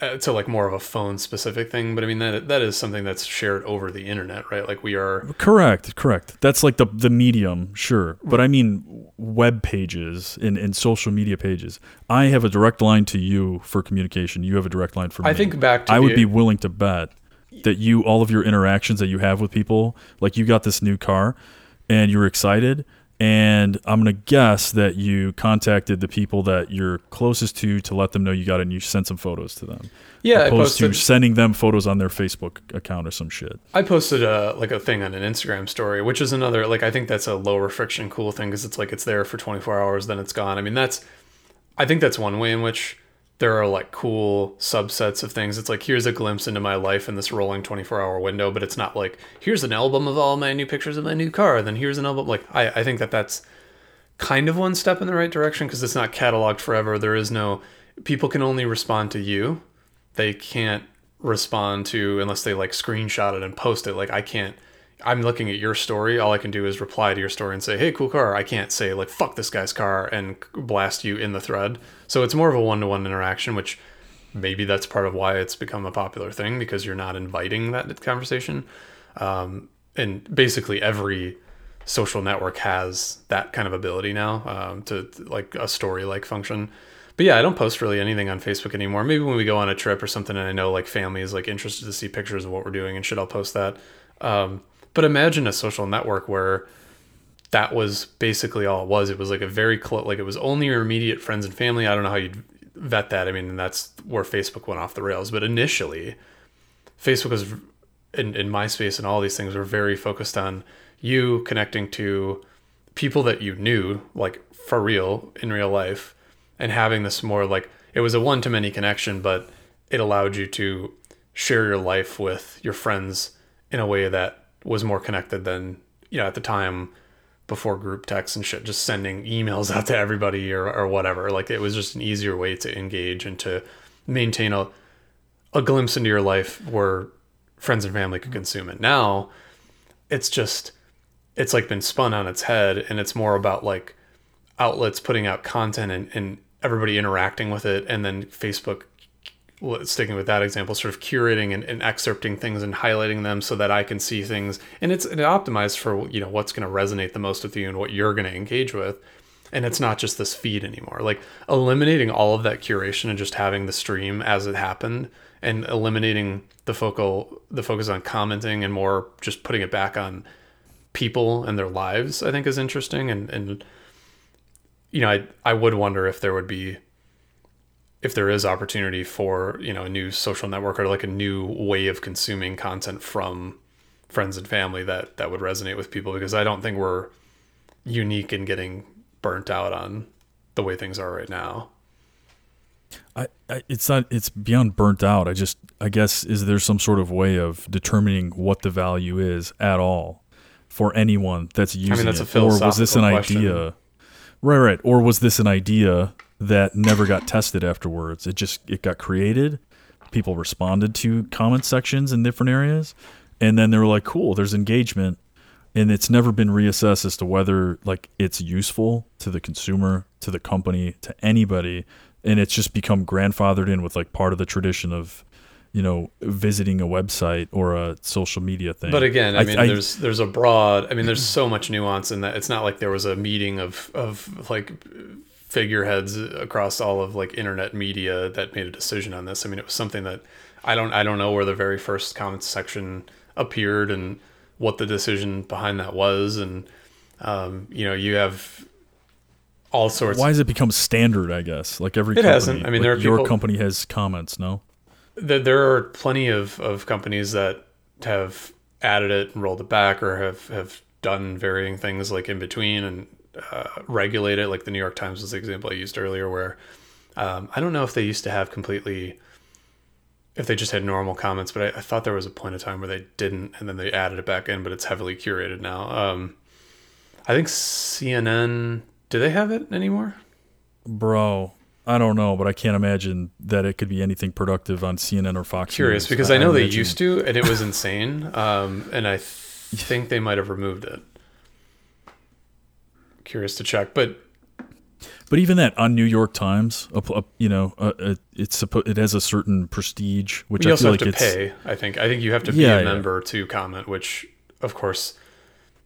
to like more of a phone specific thing, but I mean that that is something that's shared over the internet, right? Like we are correct, correct. That's like the the medium, sure. But I mean, web pages and, and social media pages. I have a direct line to you for communication. You have a direct line for me. I think back to I the, would be willing to bet that you, all of your interactions that you have with people, like you got this new car and you were excited, and I'm going to guess that you contacted the people that you're closest to to let them know you got it, and you sent some photos to them. Yeah. Opposed I posted, to sending them photos on their Facebook account or some shit. I posted a, like a thing on an Instagram story, which is another, like, I think that's a lower friction, cool thing. Cause it's like, it's there for twenty-four hours, then it's gone. I mean, that's, I think that's one way in which there are like cool subsets of things. It's like, here's a glimpse into my life in this rolling twenty-four hour window, but it's not like, here's an album of all my new pictures of my new car. Then here's an album. Like, I, I think that that's kind of one step in the right direction because it's not cataloged forever. There is no, people can only respond to you. They can't respond to, unless they like screenshot it and post it. Like I can't, I'm looking at your story. All I can do is reply to your story and say, hey, cool car. I can't say like, fuck this guy's car and blast you in the thread. So it's more of a one-to-one interaction, which maybe that's part of why it's become a popular thing, because you're not inviting that conversation. Um, and basically every social network has that kind of ability now, um, to like a story-like function. But yeah, I don't post really anything on Facebook anymore. Maybe when we go on a trip or something and I know like family is like interested to see pictures of what we're doing and shit, I'll post that. Um, But imagine a social network where that was basically all it was. It was like a very close, like it was only your immediate friends and family. I don't know how you'd vet that. I mean, and that's where Facebook went off the rails. But initially, Facebook was, in, in MySpace and all these things were very focused on you connecting to people that you knew, like for real, in real life, and having this more like, it was a one-to-many connection, but it allowed you to share your life with your friends in a way that was more connected than, you know, at the time before group texts and shit, just sending emails out to everybody or, or whatever. Like it was just an easier way to engage and to maintain a a glimpse into your life where friends and family could consume it. Now it's just, it's like been spun on its head, and it's more about like outlets putting out content and, and everybody interacting with it. And then Facebook, sticking with that example, sort of curating and, and excerpting things and highlighting them so that I can see things, and it's and optimized for, you know, what's going to resonate the most with you and what you're going to engage with. And it's not just this feed anymore. Like eliminating all of that curation and just having the stream as it happened, and eliminating the focal the focus on commenting and more just putting it back on people and their lives, I think is interesting. And and you know, I I would wonder if there would be if there is opportunity for, you know, a new social network or like a new way of consuming content from friends and family, that that would resonate with people, because I don't think we're unique in getting burnt out on the way things are right now. I, I it's not it's beyond burnt out. I just I guess is there some sort of way of determining what the value is at all for anyone that's using I mean, that's it? A philosophical or was this an question. idea? Right, right. Or was this an idea that never got tested afterwards? It just it got created. People responded to comment sections in different areas, and then they were like, "Cool, there's engagement." And it's never been reassessed as to whether like it's useful to the consumer, to the company, to anybody. And it's just become grandfathered in with like part of the tradition of, you know, visiting a website or a social media thing. But again, I, I mean, I, there's there's a broad, I mean, there's so much nuance in that. It's not like there was a meeting of of like figureheads across all of like internet media that made a decision on this. I mean, it was something that I don't I don't know where the very first comments section appeared and what the decision behind that was. And, um, you know, you have all sorts. Why has it become standard, I guess? Like every it company. It hasn't. I mean, like there are people, your company has comments, no? There, there are plenty of, of companies that have added it and rolled it back or have, have done varying things like in between and uh, regulate it. Like the New York Times was the example I used earlier where um, I don't know if they used to have completely... if they just had normal comments, but I, I thought there was a point of time where they didn't, and then they added it back in, but it's heavily curated now. Um, I think C N N, do they have it anymore? Bro, I don't know, but I can't imagine that it could be anything productive on C N N or Fox News. Curious, because I, I know imagine. They used to, and it was insane, um, and I th- think they might have removed it. Curious to check, but... But even that on New York Times, uh, you know, uh, it's it has a certain prestige, which you I also feel have like to it's, pay. I think I think you have to yeah, be a member yeah. to comment, which of course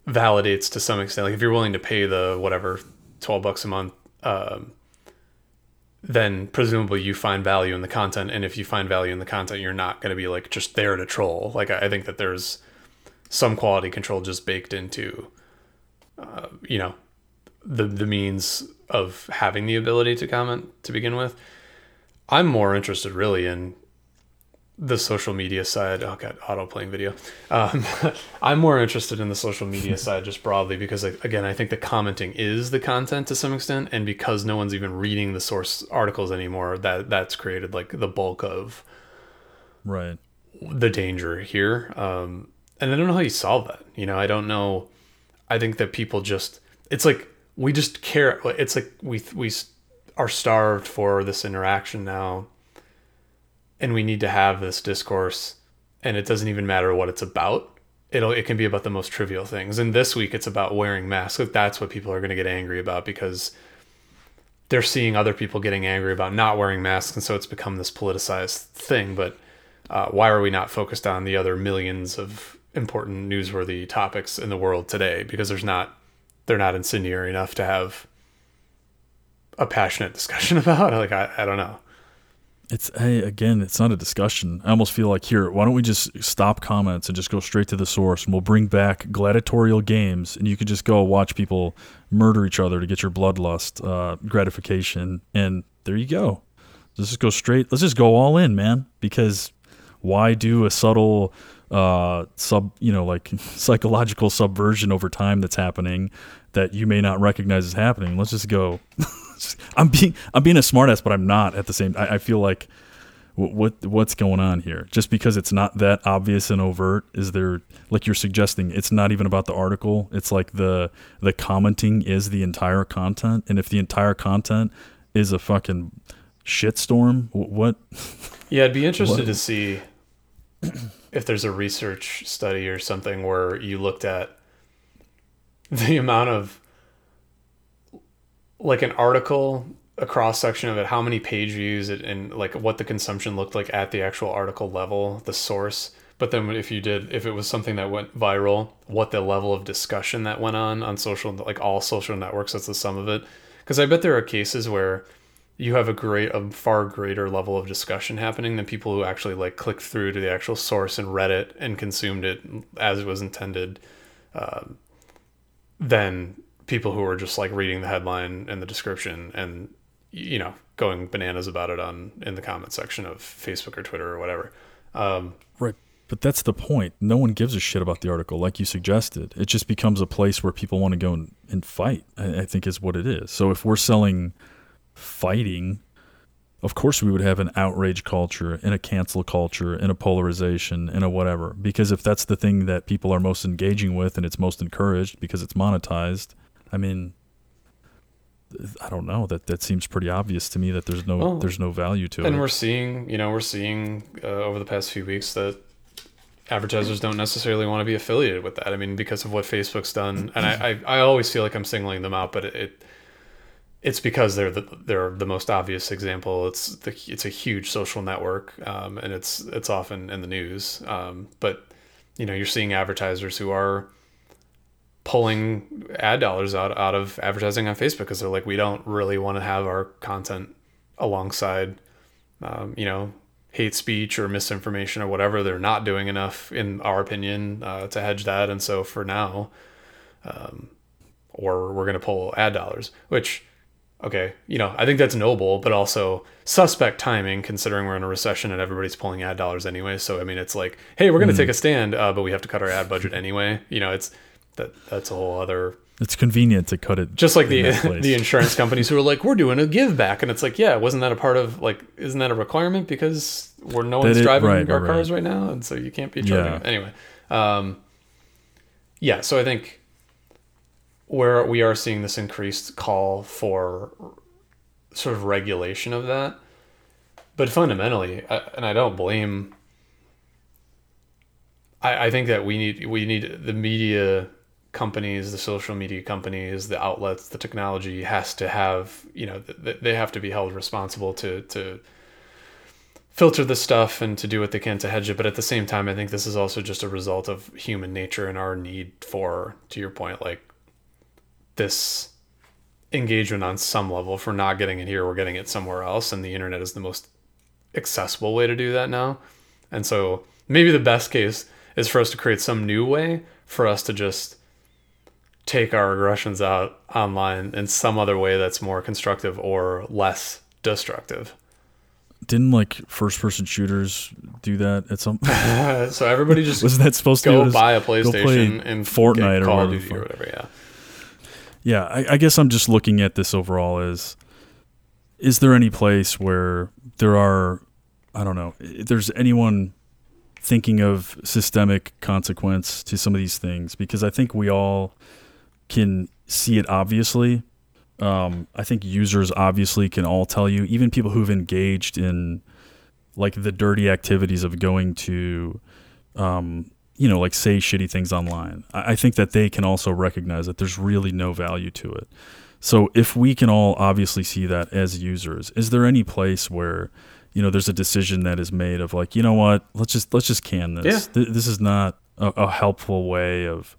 validates to some extent. Like if you're willing to pay the whatever twelve bucks a month, um, then presumably you find value in the content. And if you find value in the content, you're not going to be like just there to troll. Like I, I think that there's some quality control just baked into, uh, you know, the the means of having the ability to comment to begin with. I'm more interested really in the social media side. Oh God, auto playing video. Um, I'm more interested in the social media side just broadly, because I, again, I think the commenting is the content to some extent. And because no one's even reading the source articles anymore, that that's created like the bulk of right the danger here. Um, and I don't know how you solve that. You know, I don't know. I think that people just, it's like, we just care. It's like we we are starved for this interaction now, and we need to have this discourse. And it doesn't even matter what it's about. It'll it can be about the most trivial things. And this week, it's about wearing masks. Like that's what people are going to get angry about, because they're seeing other people getting angry about not wearing masks, and so it's become this politicized thing. But uh, why are we not focused on the other millions of important newsworthy topics in the world today? Because there's not. They're not incendiary enough to have a passionate discussion about. Like, I, I don't know. It's hey, again, it's not a discussion. I almost feel like here, why don't we just stop comments and just go straight to the source, and we'll bring back gladiatorial games, and you could just go watch people murder each other to get your bloodlust uh, gratification. And there you go. Let's just go straight. Let's just go all in, man. Because why do a subtle uh, sub, you know, like psychological subversion over time that's happening that you may not recognize is happening? Let's just go. I'm being, I'm being a smartass, but I'm not at the same time. I feel like what, what, what's going on here? Just because it's not that obvious and overt, is there, like you're suggesting, it's not even about the article. It's like the, the commenting is the entire content. And if the entire content is a fucking shitstorm, what? Yeah. I'd be interested what? to see if there's a research study or something where you looked at the amount of like an article, a cross section of it, how many page views it, and like what the consumption looked like at the actual article level, the source. But then if you did, if it was something that went viral, what the level of discussion that went on on social, like all social networks, that's the sum of it. Because I bet there are cases where you have a great, a far greater level of discussion happening than people who actually like clicked through to the actual source and read it and consumed it as it was intended, um, than people who are just like reading the headline and the description and, you know, going bananas about it on in the comment section of Facebook or Twitter or whatever. Um, right. But that's the point. No one gives a shit about the article, like you suggested. It just becomes a place where people want to go and, and fight, I, I think is what it is. So if we're selling fighting, of course we would have an outrage culture and a cancel culture and a polarization and a whatever. Because if that's the thing that people are most engaging with and it's most encouraged because it's monetized, I mean, I don't know, that that seems pretty obvious to me that there's no, well, there's no value to and it. And we're seeing, you know, we're seeing uh, over the past few weeks that advertisers don't necessarily want to be affiliated with that. I mean, because of what Facebook's done, and I, I, I always feel like I'm singling them out, but it, it it's because they're the, they're the most obvious example. It's the, it's a huge social network, um, and it's it's often in the news. Um, but you know, you're seeing advertisers who are pulling ad dollars out out of advertising on Facebook because they're like, we don't really want to have our content alongside, um, you know, hate speech or misinformation or whatever. They're not doing enough, in our opinion, uh, to hedge that. And so for now, um, or we're going to pull ad dollars, which, okay, you know, I think that's noble, but also suspect timing considering we're in a recession and everybody's pulling ad dollars anyway. So, I mean, it's like, hey, we're going to mm. take a stand, uh, but we have to cut our ad budget anyway. You know, it's that that's a whole other... It's convenient to cut it. Just like the the insurance companies who are like, we're doing a give back. And it's like, yeah, wasn't that a part of, like, isn't that a requirement because we're no one's driving our cars right now? And so you can't be charging. Yeah. Anyway. Um, yeah. So I think where we are seeing this increased call for sort of regulation of that, but fundamentally, and I don't blame, I, I think that we need, we need the media companies, the social media companies, the outlets, the technology has to have, you know, th- they have to be held responsible to to filter this stuff and to do what they can to hedge it. But at the same time, I think this is also just a result of human nature and our need for, to your point, like this engagement on some level. If we're not getting it here, we're getting it somewhere else. And the internet is the most accessible way to do that now. And so maybe the best case is for us to create some new way for us to just take our aggressions out online in some other way that's more constructive or less destructive. Didn't like first person shooters do that at some so everybody just was that supposed go to go buy a PlayStation and Fortnite or whatever, or whatever. Yeah. Yeah. I, I guess I'm just looking at this overall as, is there any place where there are, I don't know, if there's anyone thinking of systemic consequence to some of these things, because I think we all can see it obviously. Um, I think users obviously can all tell you, even people who've engaged in like the dirty activities of going to, um, you know, like say shitty things online. I, I think that they can also recognize that there's really no value to it. So if we can all obviously see that as users, is there any place where, you know, there's a decision that is made of like, you know what, let's just, let's just can this. Yeah. Th- this is not a, a helpful way of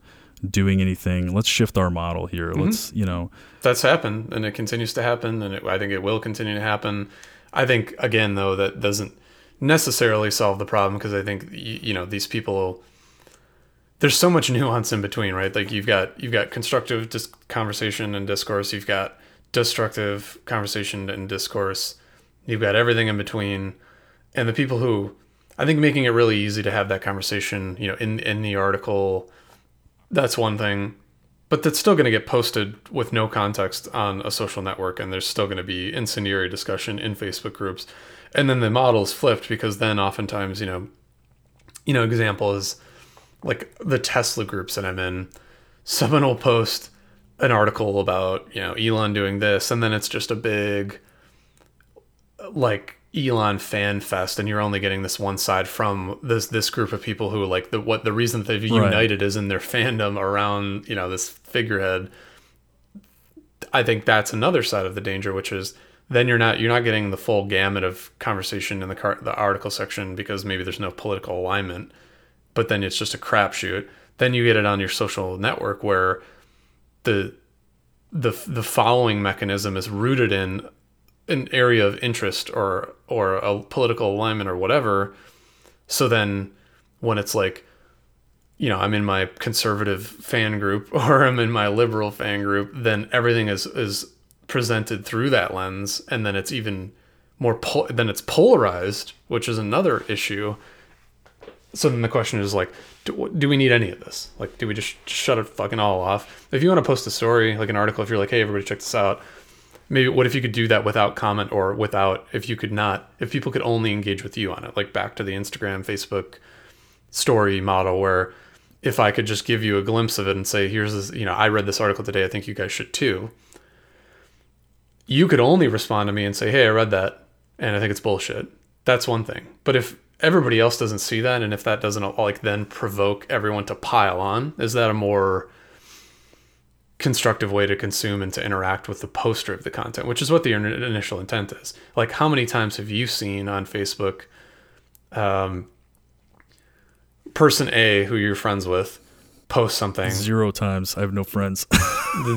doing anything. Let's shift our model here. Mm-hmm. Let's, you know, that's happened and it continues to happen. And it, I think it will continue to happen. I think again, though, that doesn't necessarily solve the problem. Cause I think, you, you know, these people, there's so much nuance in between, right? Like you've got, you've got constructive dis- conversation and discourse. You've got destructive conversation and discourse. You've got everything in between, and the people who, I think, making it really easy to have that conversation, you know, in, in the article, that's one thing, but that's still going to get posted with no context on a social network. And there's still going to be incendiary discussion in Facebook groups. And then the model's flipped because then oftentimes, you know, you know, example is like the Tesla groups that I'm in, someone will post an article about, you know, Elon doing this. And then it's just a big, like Elon fan fest, and you're only getting this one side from this this group of people who like the what the reason that they've united right. is in their fandom around, you know, this figurehead. I think that's another side of the danger, which is then you're not you're not getting the full gamut of conversation in the car, the article section, because maybe there's no political alignment, but then it's just a crapshoot. Then you get it on your social network where the the the following mechanism is rooted in an area of interest or or a political alignment or whatever. So then when it's like, you know, I'm in my conservative fan group or I'm in my liberal fan group, then everything is is presented through that lens, and then it's even more pol- then it's polarized, which is another issue. So then the question is like, do, do we need any of this? Like, do we just shut it fucking all off? If you want to post a story, like an article, if you're like, hey, everybody check this out, maybe what if you could do that without comment, or without, if you could not, if people could only engage with you on it, like back to the Instagram, Facebook story model, where if I could just give you a glimpse of it and say, here's this, you know, I read this article today, I think you guys should too. You could only respond to me and say, hey, I read that and I think it's bullshit. That's one thing. But if everybody else doesn't see that, and if that doesn't like then provoke everyone to pile on, is that a more constructive way to consume and to interact with the poster of the content, which is what the initial intent is? Like, how many times have you seen on Facebook, um, person A who you're friends with post something? Zero times. I have no friends.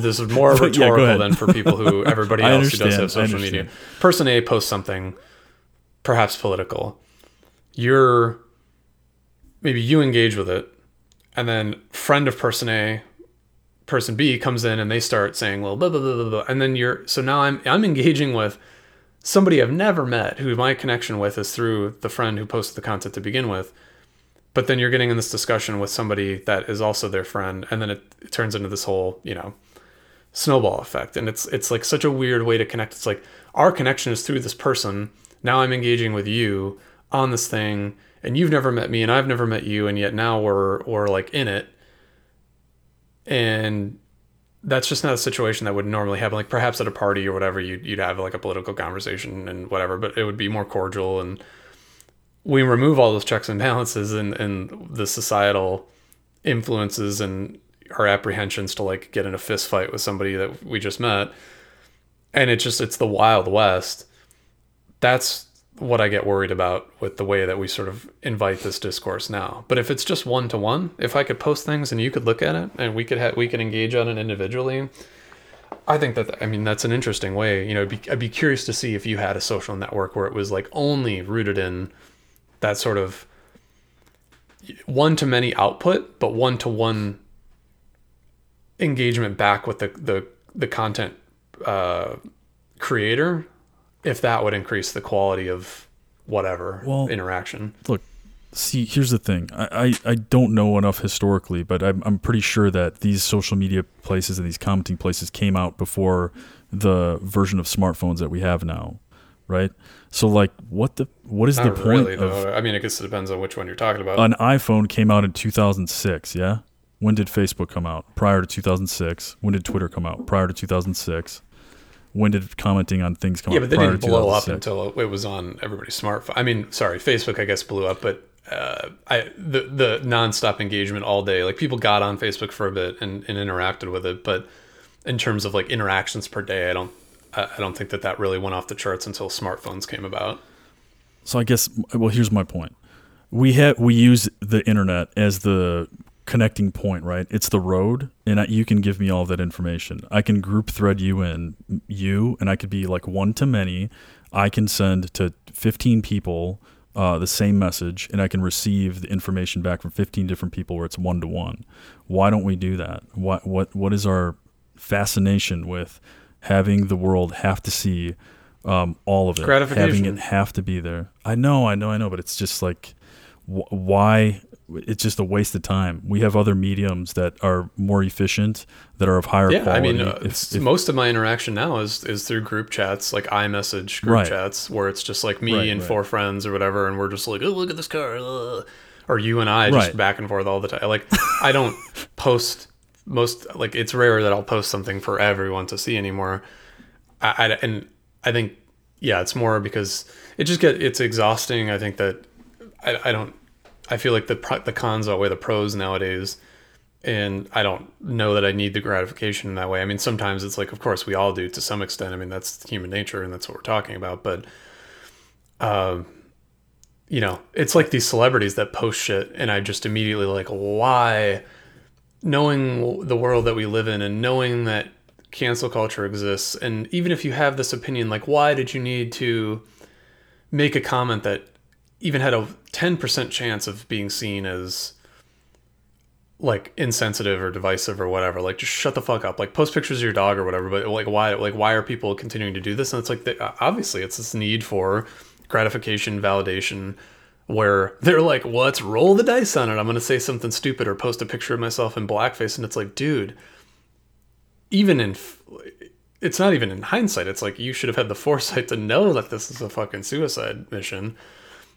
This is more rhetorical yeah, than for people who, everybody else who does have social media. Person A posts something, perhaps political. You're, maybe you engage with it, and then friend of person A, person B comes in and they start saying, well, blah, blah, blah, blah, blah. And then you're, so now I'm, I'm engaging with somebody I've never met, who my connection with is through the friend who posted the content to begin with. But then you're getting in this discussion with somebody that is also their friend. And then it, it turns into this whole, you know, snowball effect. And it's, it's like such a weird way to connect. It's like, our connection is through this person. Now I'm engaging with you on this thing, and you've never met me and I've never met you, and yet now we're we're like in it. And that's just not a situation that would normally happen. Like, perhaps at a party or whatever, you'd, you'd have like a political conversation and whatever, but it would be more cordial. And we remove all those checks and balances and, and the societal influences and our apprehensions to like get in a fist fight with somebody that we just met. And it's just, it's the Wild West. That's what I get worried about with the way that we sort of invite this discourse now. But if it's just one-to-one, if I could post things and you could look at it and we could ha- we could engage on it individually, I think that, I mean, that's an interesting way. You know, I'd be, I'd be curious to see if you had a social network where it was like only rooted in that sort of one-to-many output, but one-to-one engagement back with the, the, the content uh, creator, if that would increase the quality of whatever well, interaction. Look, see, here's the thing. I, I, I don't know enough historically, but I'm, I'm pretty sure that these social media places and these commenting places came out before the version of smartphones that we have now, right? So like, what the what is Not the point really, of... I mean, I guess it depends on which one you're talking about. An iPhone came out in two thousand six, yeah? When did Facebook come out? Prior to two thousand six. When did Twitter come out? Prior to two thousand six. When did commenting on things come up? Yeah, but they didn't blow up until it was on everybody's smartphone. I mean, sorry, Facebook, I guess, blew up, but uh, I the, the nonstop engagement all day. Like, people got on Facebook for a bit and, and interacted with it, but in terms of like interactions per day, I don't, I don't think that that really went off the charts until smartphones came about. So I guess, well, here's my point. We have we use the internet as the connecting point, right? It's the road, and I, you can give me all that information. I can group thread you in, you, and I could be like one to many. I can send to fifteen people uh, the same message, and I can receive the information back from fifteen different people where it's one to one. Why don't we do that? What what what is our fascination with having the world have to see um, all of it, having it have to be there? I know, I know, I know, but it's just like, wh- why? It's just a waste of time. We have other mediums that are more efficient, that are of higher yeah, quality. Yeah, I mean, uh, if, if, most of my interaction now is is through group chats, like iMessage group right. chats, where it's just like me right, and right. four friends or whatever, and we're just like, oh, look at this car. Uh, or you and I just right. back and forth all the time. Like, I don't post most, like, it's rare that I'll post something for everyone to see anymore. I, I, and I think, yeah, it's more because it just get it's exhausting. I think that I, I don't, I feel like the the cons outweigh the pros nowadays, and I don't know that I need the gratification in that way. I mean, sometimes it's like, of course, we all do to some extent. I mean, that's human nature, and that's what we're talking about. But, um, you know, it's like these celebrities that post shit, and I just immediately like, why? Knowing the world that we live in, and knowing that cancel culture exists, and even if you have this opinion, like, why did you need to make a comment that even had a ten percent chance of being seen as like insensitive or divisive or whatever, like just shut the fuck up, like post pictures of your dog or whatever. But like, why, like, why are people continuing to do this? And it's like, they, obviously it's this need for gratification, validation, where they're like, well, let's roll the dice on it. I'm going to say something stupid or post a picture of myself in blackface. And it's like, dude, even in, it's not even in hindsight. It's like, you should have had the foresight to know that this is a fucking suicide mission.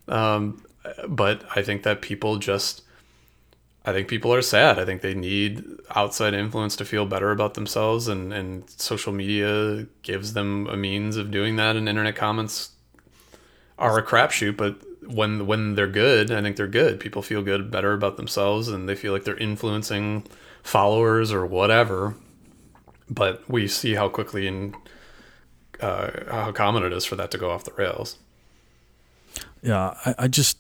Um, but I think that people just, I think people are sad. I think they need outside influence to feel better about themselves, and, and social media gives them a means of doing that, and internet comments are a crapshoot, but when when they're good, I think they're good. People feel good, better about themselves, and they feel like they're influencing followers or whatever. But we see how quickly and uh, how common it is for that to go off the rails. Yeah, I, I just,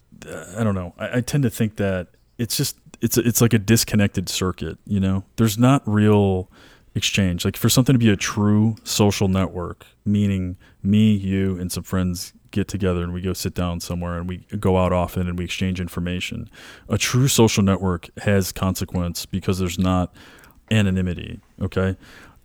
I don't know. I, I tend to think that it's just, it's it's like a disconnected circuit, you know? There's not real exchange. Like, for something to be a true social network, meaning me, you, and some friends get together and we go sit down somewhere and we go out often and we exchange information. A true social network has consequence because there's not anonymity, okay?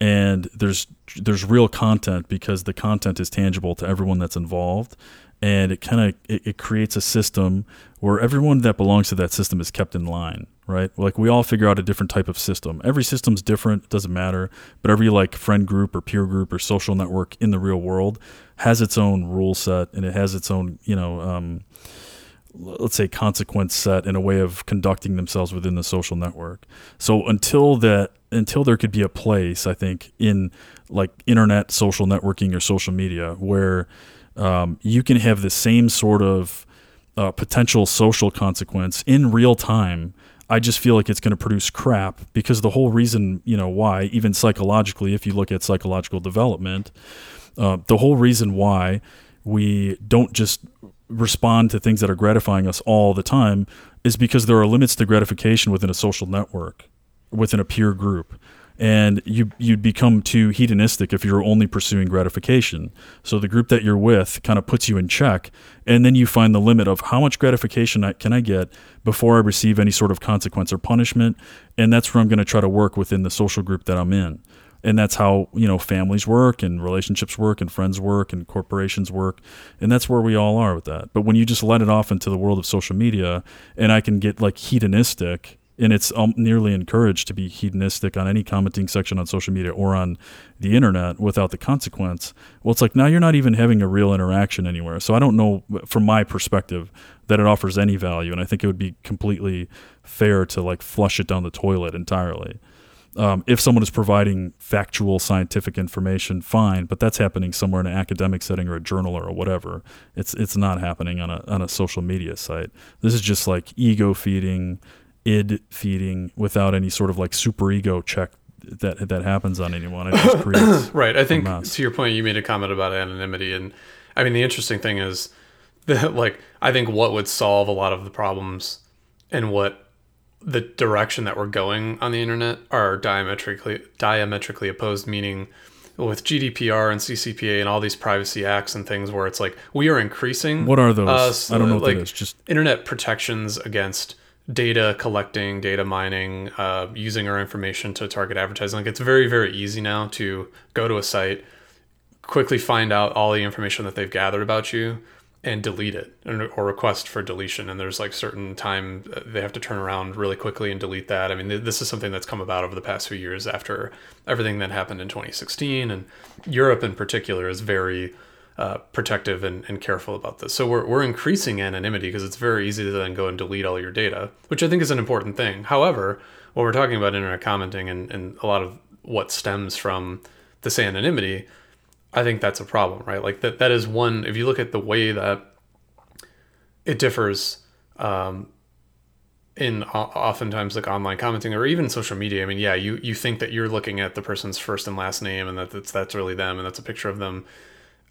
And there's there's real content because the content is tangible to everyone that's involved. And it kind of it, it creates a system where everyone that belongs to that system is kept in line, right? Like, we all figure out a different type of system. Every system's different, it doesn't matter. But every like friend group or peer group or social network in the real world has its own rule set, and it has its own, you know, um, let's say consequence set, and a way of conducting themselves within the social network. So until that, until there could be a place, I think, in like internet social networking or social media where Um, you can have the same sort of uh, potential social consequence in real time, I just feel like it's going to produce crap, because the whole reason, you know, why, even psychologically, if you look at psychological development, uh, the whole reason why we don't just respond to things that are gratifying us all the time is because there are limits to gratification within a social network, within a peer group. And you, you'd become too hedonistic if you're only pursuing gratification. So the group that you're with kind of puts you in check, and then you find the limit of how much gratification I, can I get before I receive any sort of consequence or punishment, and that's where I'm going to try to work within the social group that I'm in. And that's how, you know, families work, and relationships work, and friends work, and corporations work, and that's where we all are with that. But when you just let it off into the world of social media, and I can get like hedonistic, and it's um, nearly encouraged to be hedonistic on any commenting section on social media or on the internet without the consequence. Well, it's like, now you're not even having a real interaction anywhere. So I don't know, from my perspective, that it offers any value. And I think it would be completely fair to like flush it down the toilet entirely. Um, if someone is providing factual scientific information, fine, but that's happening somewhere in an academic setting or a journal or whatever. It's it's not happening on a on a social media site. This is just like ego feeding, id feeding, without any sort of like superego check that that happens on anyone. It just creates right. I think, to your point, you made a comment about anonymity, and I mean, the interesting thing is that, like, I think what would solve a lot of the problems and what the direction that we're going on the internet are diametrically diametrically opposed, meaning with G D P R and C C P A and all these privacy acts and things where it's like, we are increasing, what are those? Uh, so I don't know what, like, that is. Just internet protections against data collecting, data mining, uh, using our information to target advertising. Like, it's very, very easy now to go to a site, quickly find out all the information that they've gathered about you, and delete it, or request for deletion. And there's like certain time they have to turn around really quickly and delete that. I mean, th- this is something that's come about over the past few years after everything that happened in twenty sixteen. And Europe in particular is very Uh, protective and, and careful about this. So we're we're increasing anonymity because it's very easy to then go and delete all your data, which I think is an important thing. However, when we're talking about internet commenting and, and a lot of what stems from this anonymity, I think that's a problem, right? Like that that is one, if you look at the way that it differs um, in oftentimes like online commenting or even social media. I mean, yeah, you, you think that you're looking at the person's first and last name and that that's, that's really them and that's a picture of them.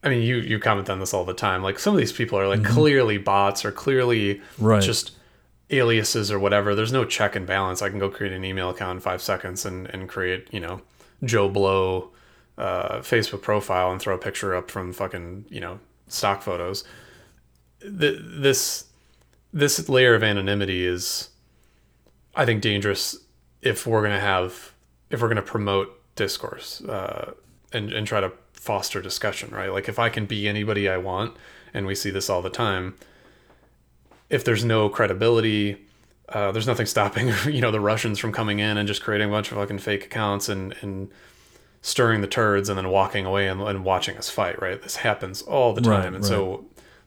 I mean, you, you comment on this all the time. Like, some of these people are like mm-hmm. clearly bots or clearly right. just aliases or whatever. There's no check and balance. I can go create an email account in five seconds and, and create, you know, Joe Blow uh, Facebook profile and throw a picture up from fucking, you know, stock photos. The, this, this layer of anonymity is, I think, dangerous if we're going to have, if we're going to promote discourse uh, and, and try to foster discussion, right? Like if I can be anybody I want, and we see this all the time, if there's no credibility, uh, there's nothing stopping, you know, the Russians from coming in and just creating a bunch of fucking fake accounts and, and stirring the turds and then walking away and, and watching us fight, right? This happens all the time. Right, and right. So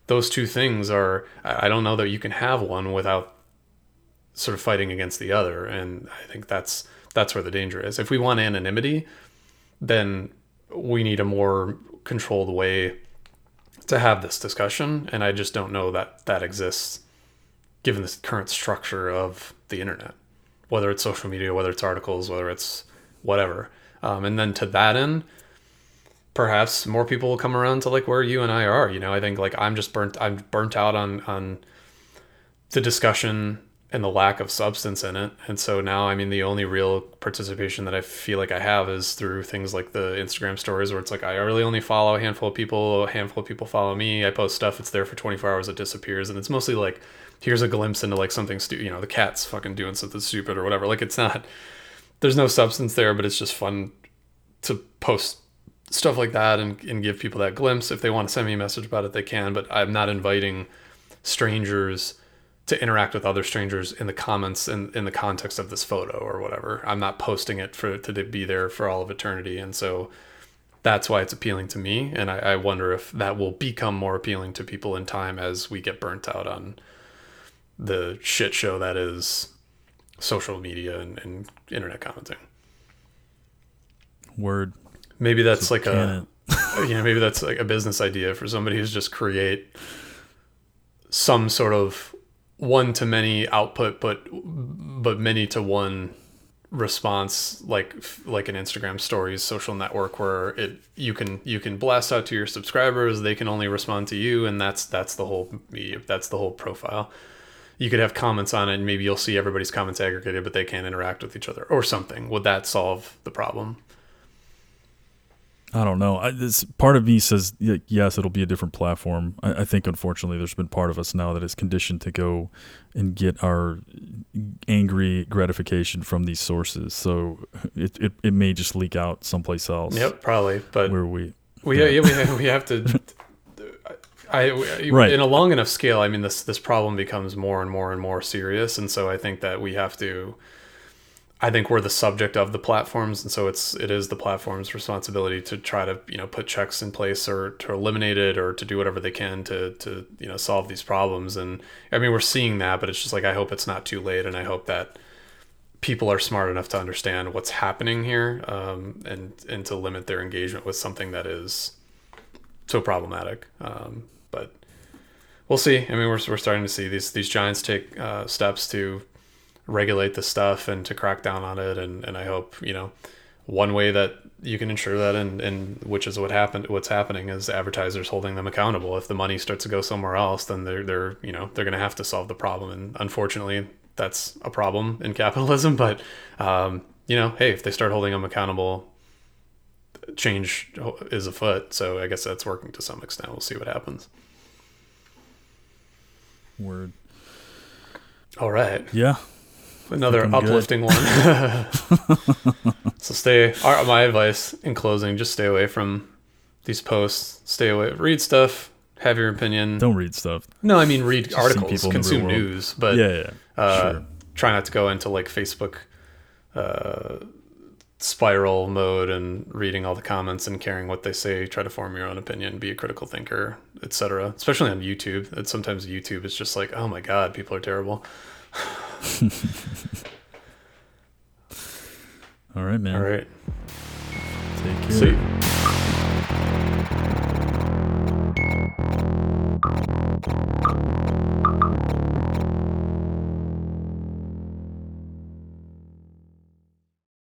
those two things are, I don't know that you can have one without sort of fighting against the other. And I think that's, that's where the danger is. If we want anonymity, then we need a more controlled way to have this discussion. And I just don't know that that exists given this current structure of the internet, whether it's social media, whether it's articles, whether it's whatever. Um, and then to that end, perhaps more people will come around to like where you and I are, you know, I think like I'm just burnt, I'm burnt out on, on the discussion and the lack of substance in it. And so now, I mean, the only real participation that I feel like I have is through things like the Instagram stories where it's like, I really only follow a handful of people, a handful of people follow me. I post stuff, it's there for twenty-four hours, it disappears. And it's mostly like, here's a glimpse into like something stupid, you know, the cat's fucking doing something stupid or whatever. Like it's not, there's no substance there, but it's just fun to post stuff like that and, and give people that glimpse. If they want to send me a message about it, they can, but I'm not inviting strangers to interact with other strangers in the comments and in the context of this photo or whatever. I'm not posting it for it to be there for all of eternity. And so that's why it's appealing to me. And I, I wonder if that will become more appealing to people in time as we get burnt out on the shit show that is social media and, and internet commenting. Word. Maybe that's so like a, you know, maybe that's like a business idea for somebody who's just create some sort of one to many output, but, but many to one response, like, like an Instagram stories, social network where it, you can, you can blast out to your subscribers. They can only respond to you. And that's, that's the whole media. That's the whole profile. You could have comments on it and maybe you'll see everybody's comments aggregated, but they can't interact with each other or something. Would that solve the problem? I don't know. I, this part of me says, yes, it'll be a different platform. I, I think, unfortunately, there's been part of us now that is conditioned to go and get our angry gratification from these sources. So it it, it may just leak out someplace else. Yep, probably. But where we, we yeah, yeah we, have, we have to. I, I right. In a long enough scale, I mean, this this problem becomes more and more and more serious, and so I think that we have to. I think we're the subject of the platforms. And so it's, it is the platform's responsibility to try to, you know, put checks in place or to eliminate it or to do whatever they can to, to, you know, solve these problems. And I mean, we're seeing that, but it's just like, I hope it's not too late. And I hope that people are smart enough to understand what's happening here um, and, and to limit their engagement with something that is so problematic. Um, but we'll see. I mean, we're, we're starting to see these, these giants take uh, steps to regulate the stuff and to crack down on it. And, and I hope, you know, one way that you can ensure that, and, and which is what happened, what's happening is advertisers holding them accountable. If the money starts to go somewhere else, then they're, they're, you know, they're going to have to solve the problem. And unfortunately that's a problem in capitalism, but, um, you know, hey, if they start holding them accountable, change is afoot. So I guess that's working to some extent. We'll see what happens. Word. All right. Yeah. Another uplifting good. one. So stay. Our, my advice in closing: just stay away from these posts. Stay away. Read stuff. Have your opinion. Don't read stuff. No, I mean read just articles, consume news, but yeah, yeah. Uh, sure. Try not to go into like Facebook uh, spiral mode and reading all the comments and caring what they say. Try to form your own opinion. Be a critical thinker, et cetera. Especially on YouTube. It's sometimes YouTube is just like, oh my god, people are terrible. All right, man. All right. Take care. See you.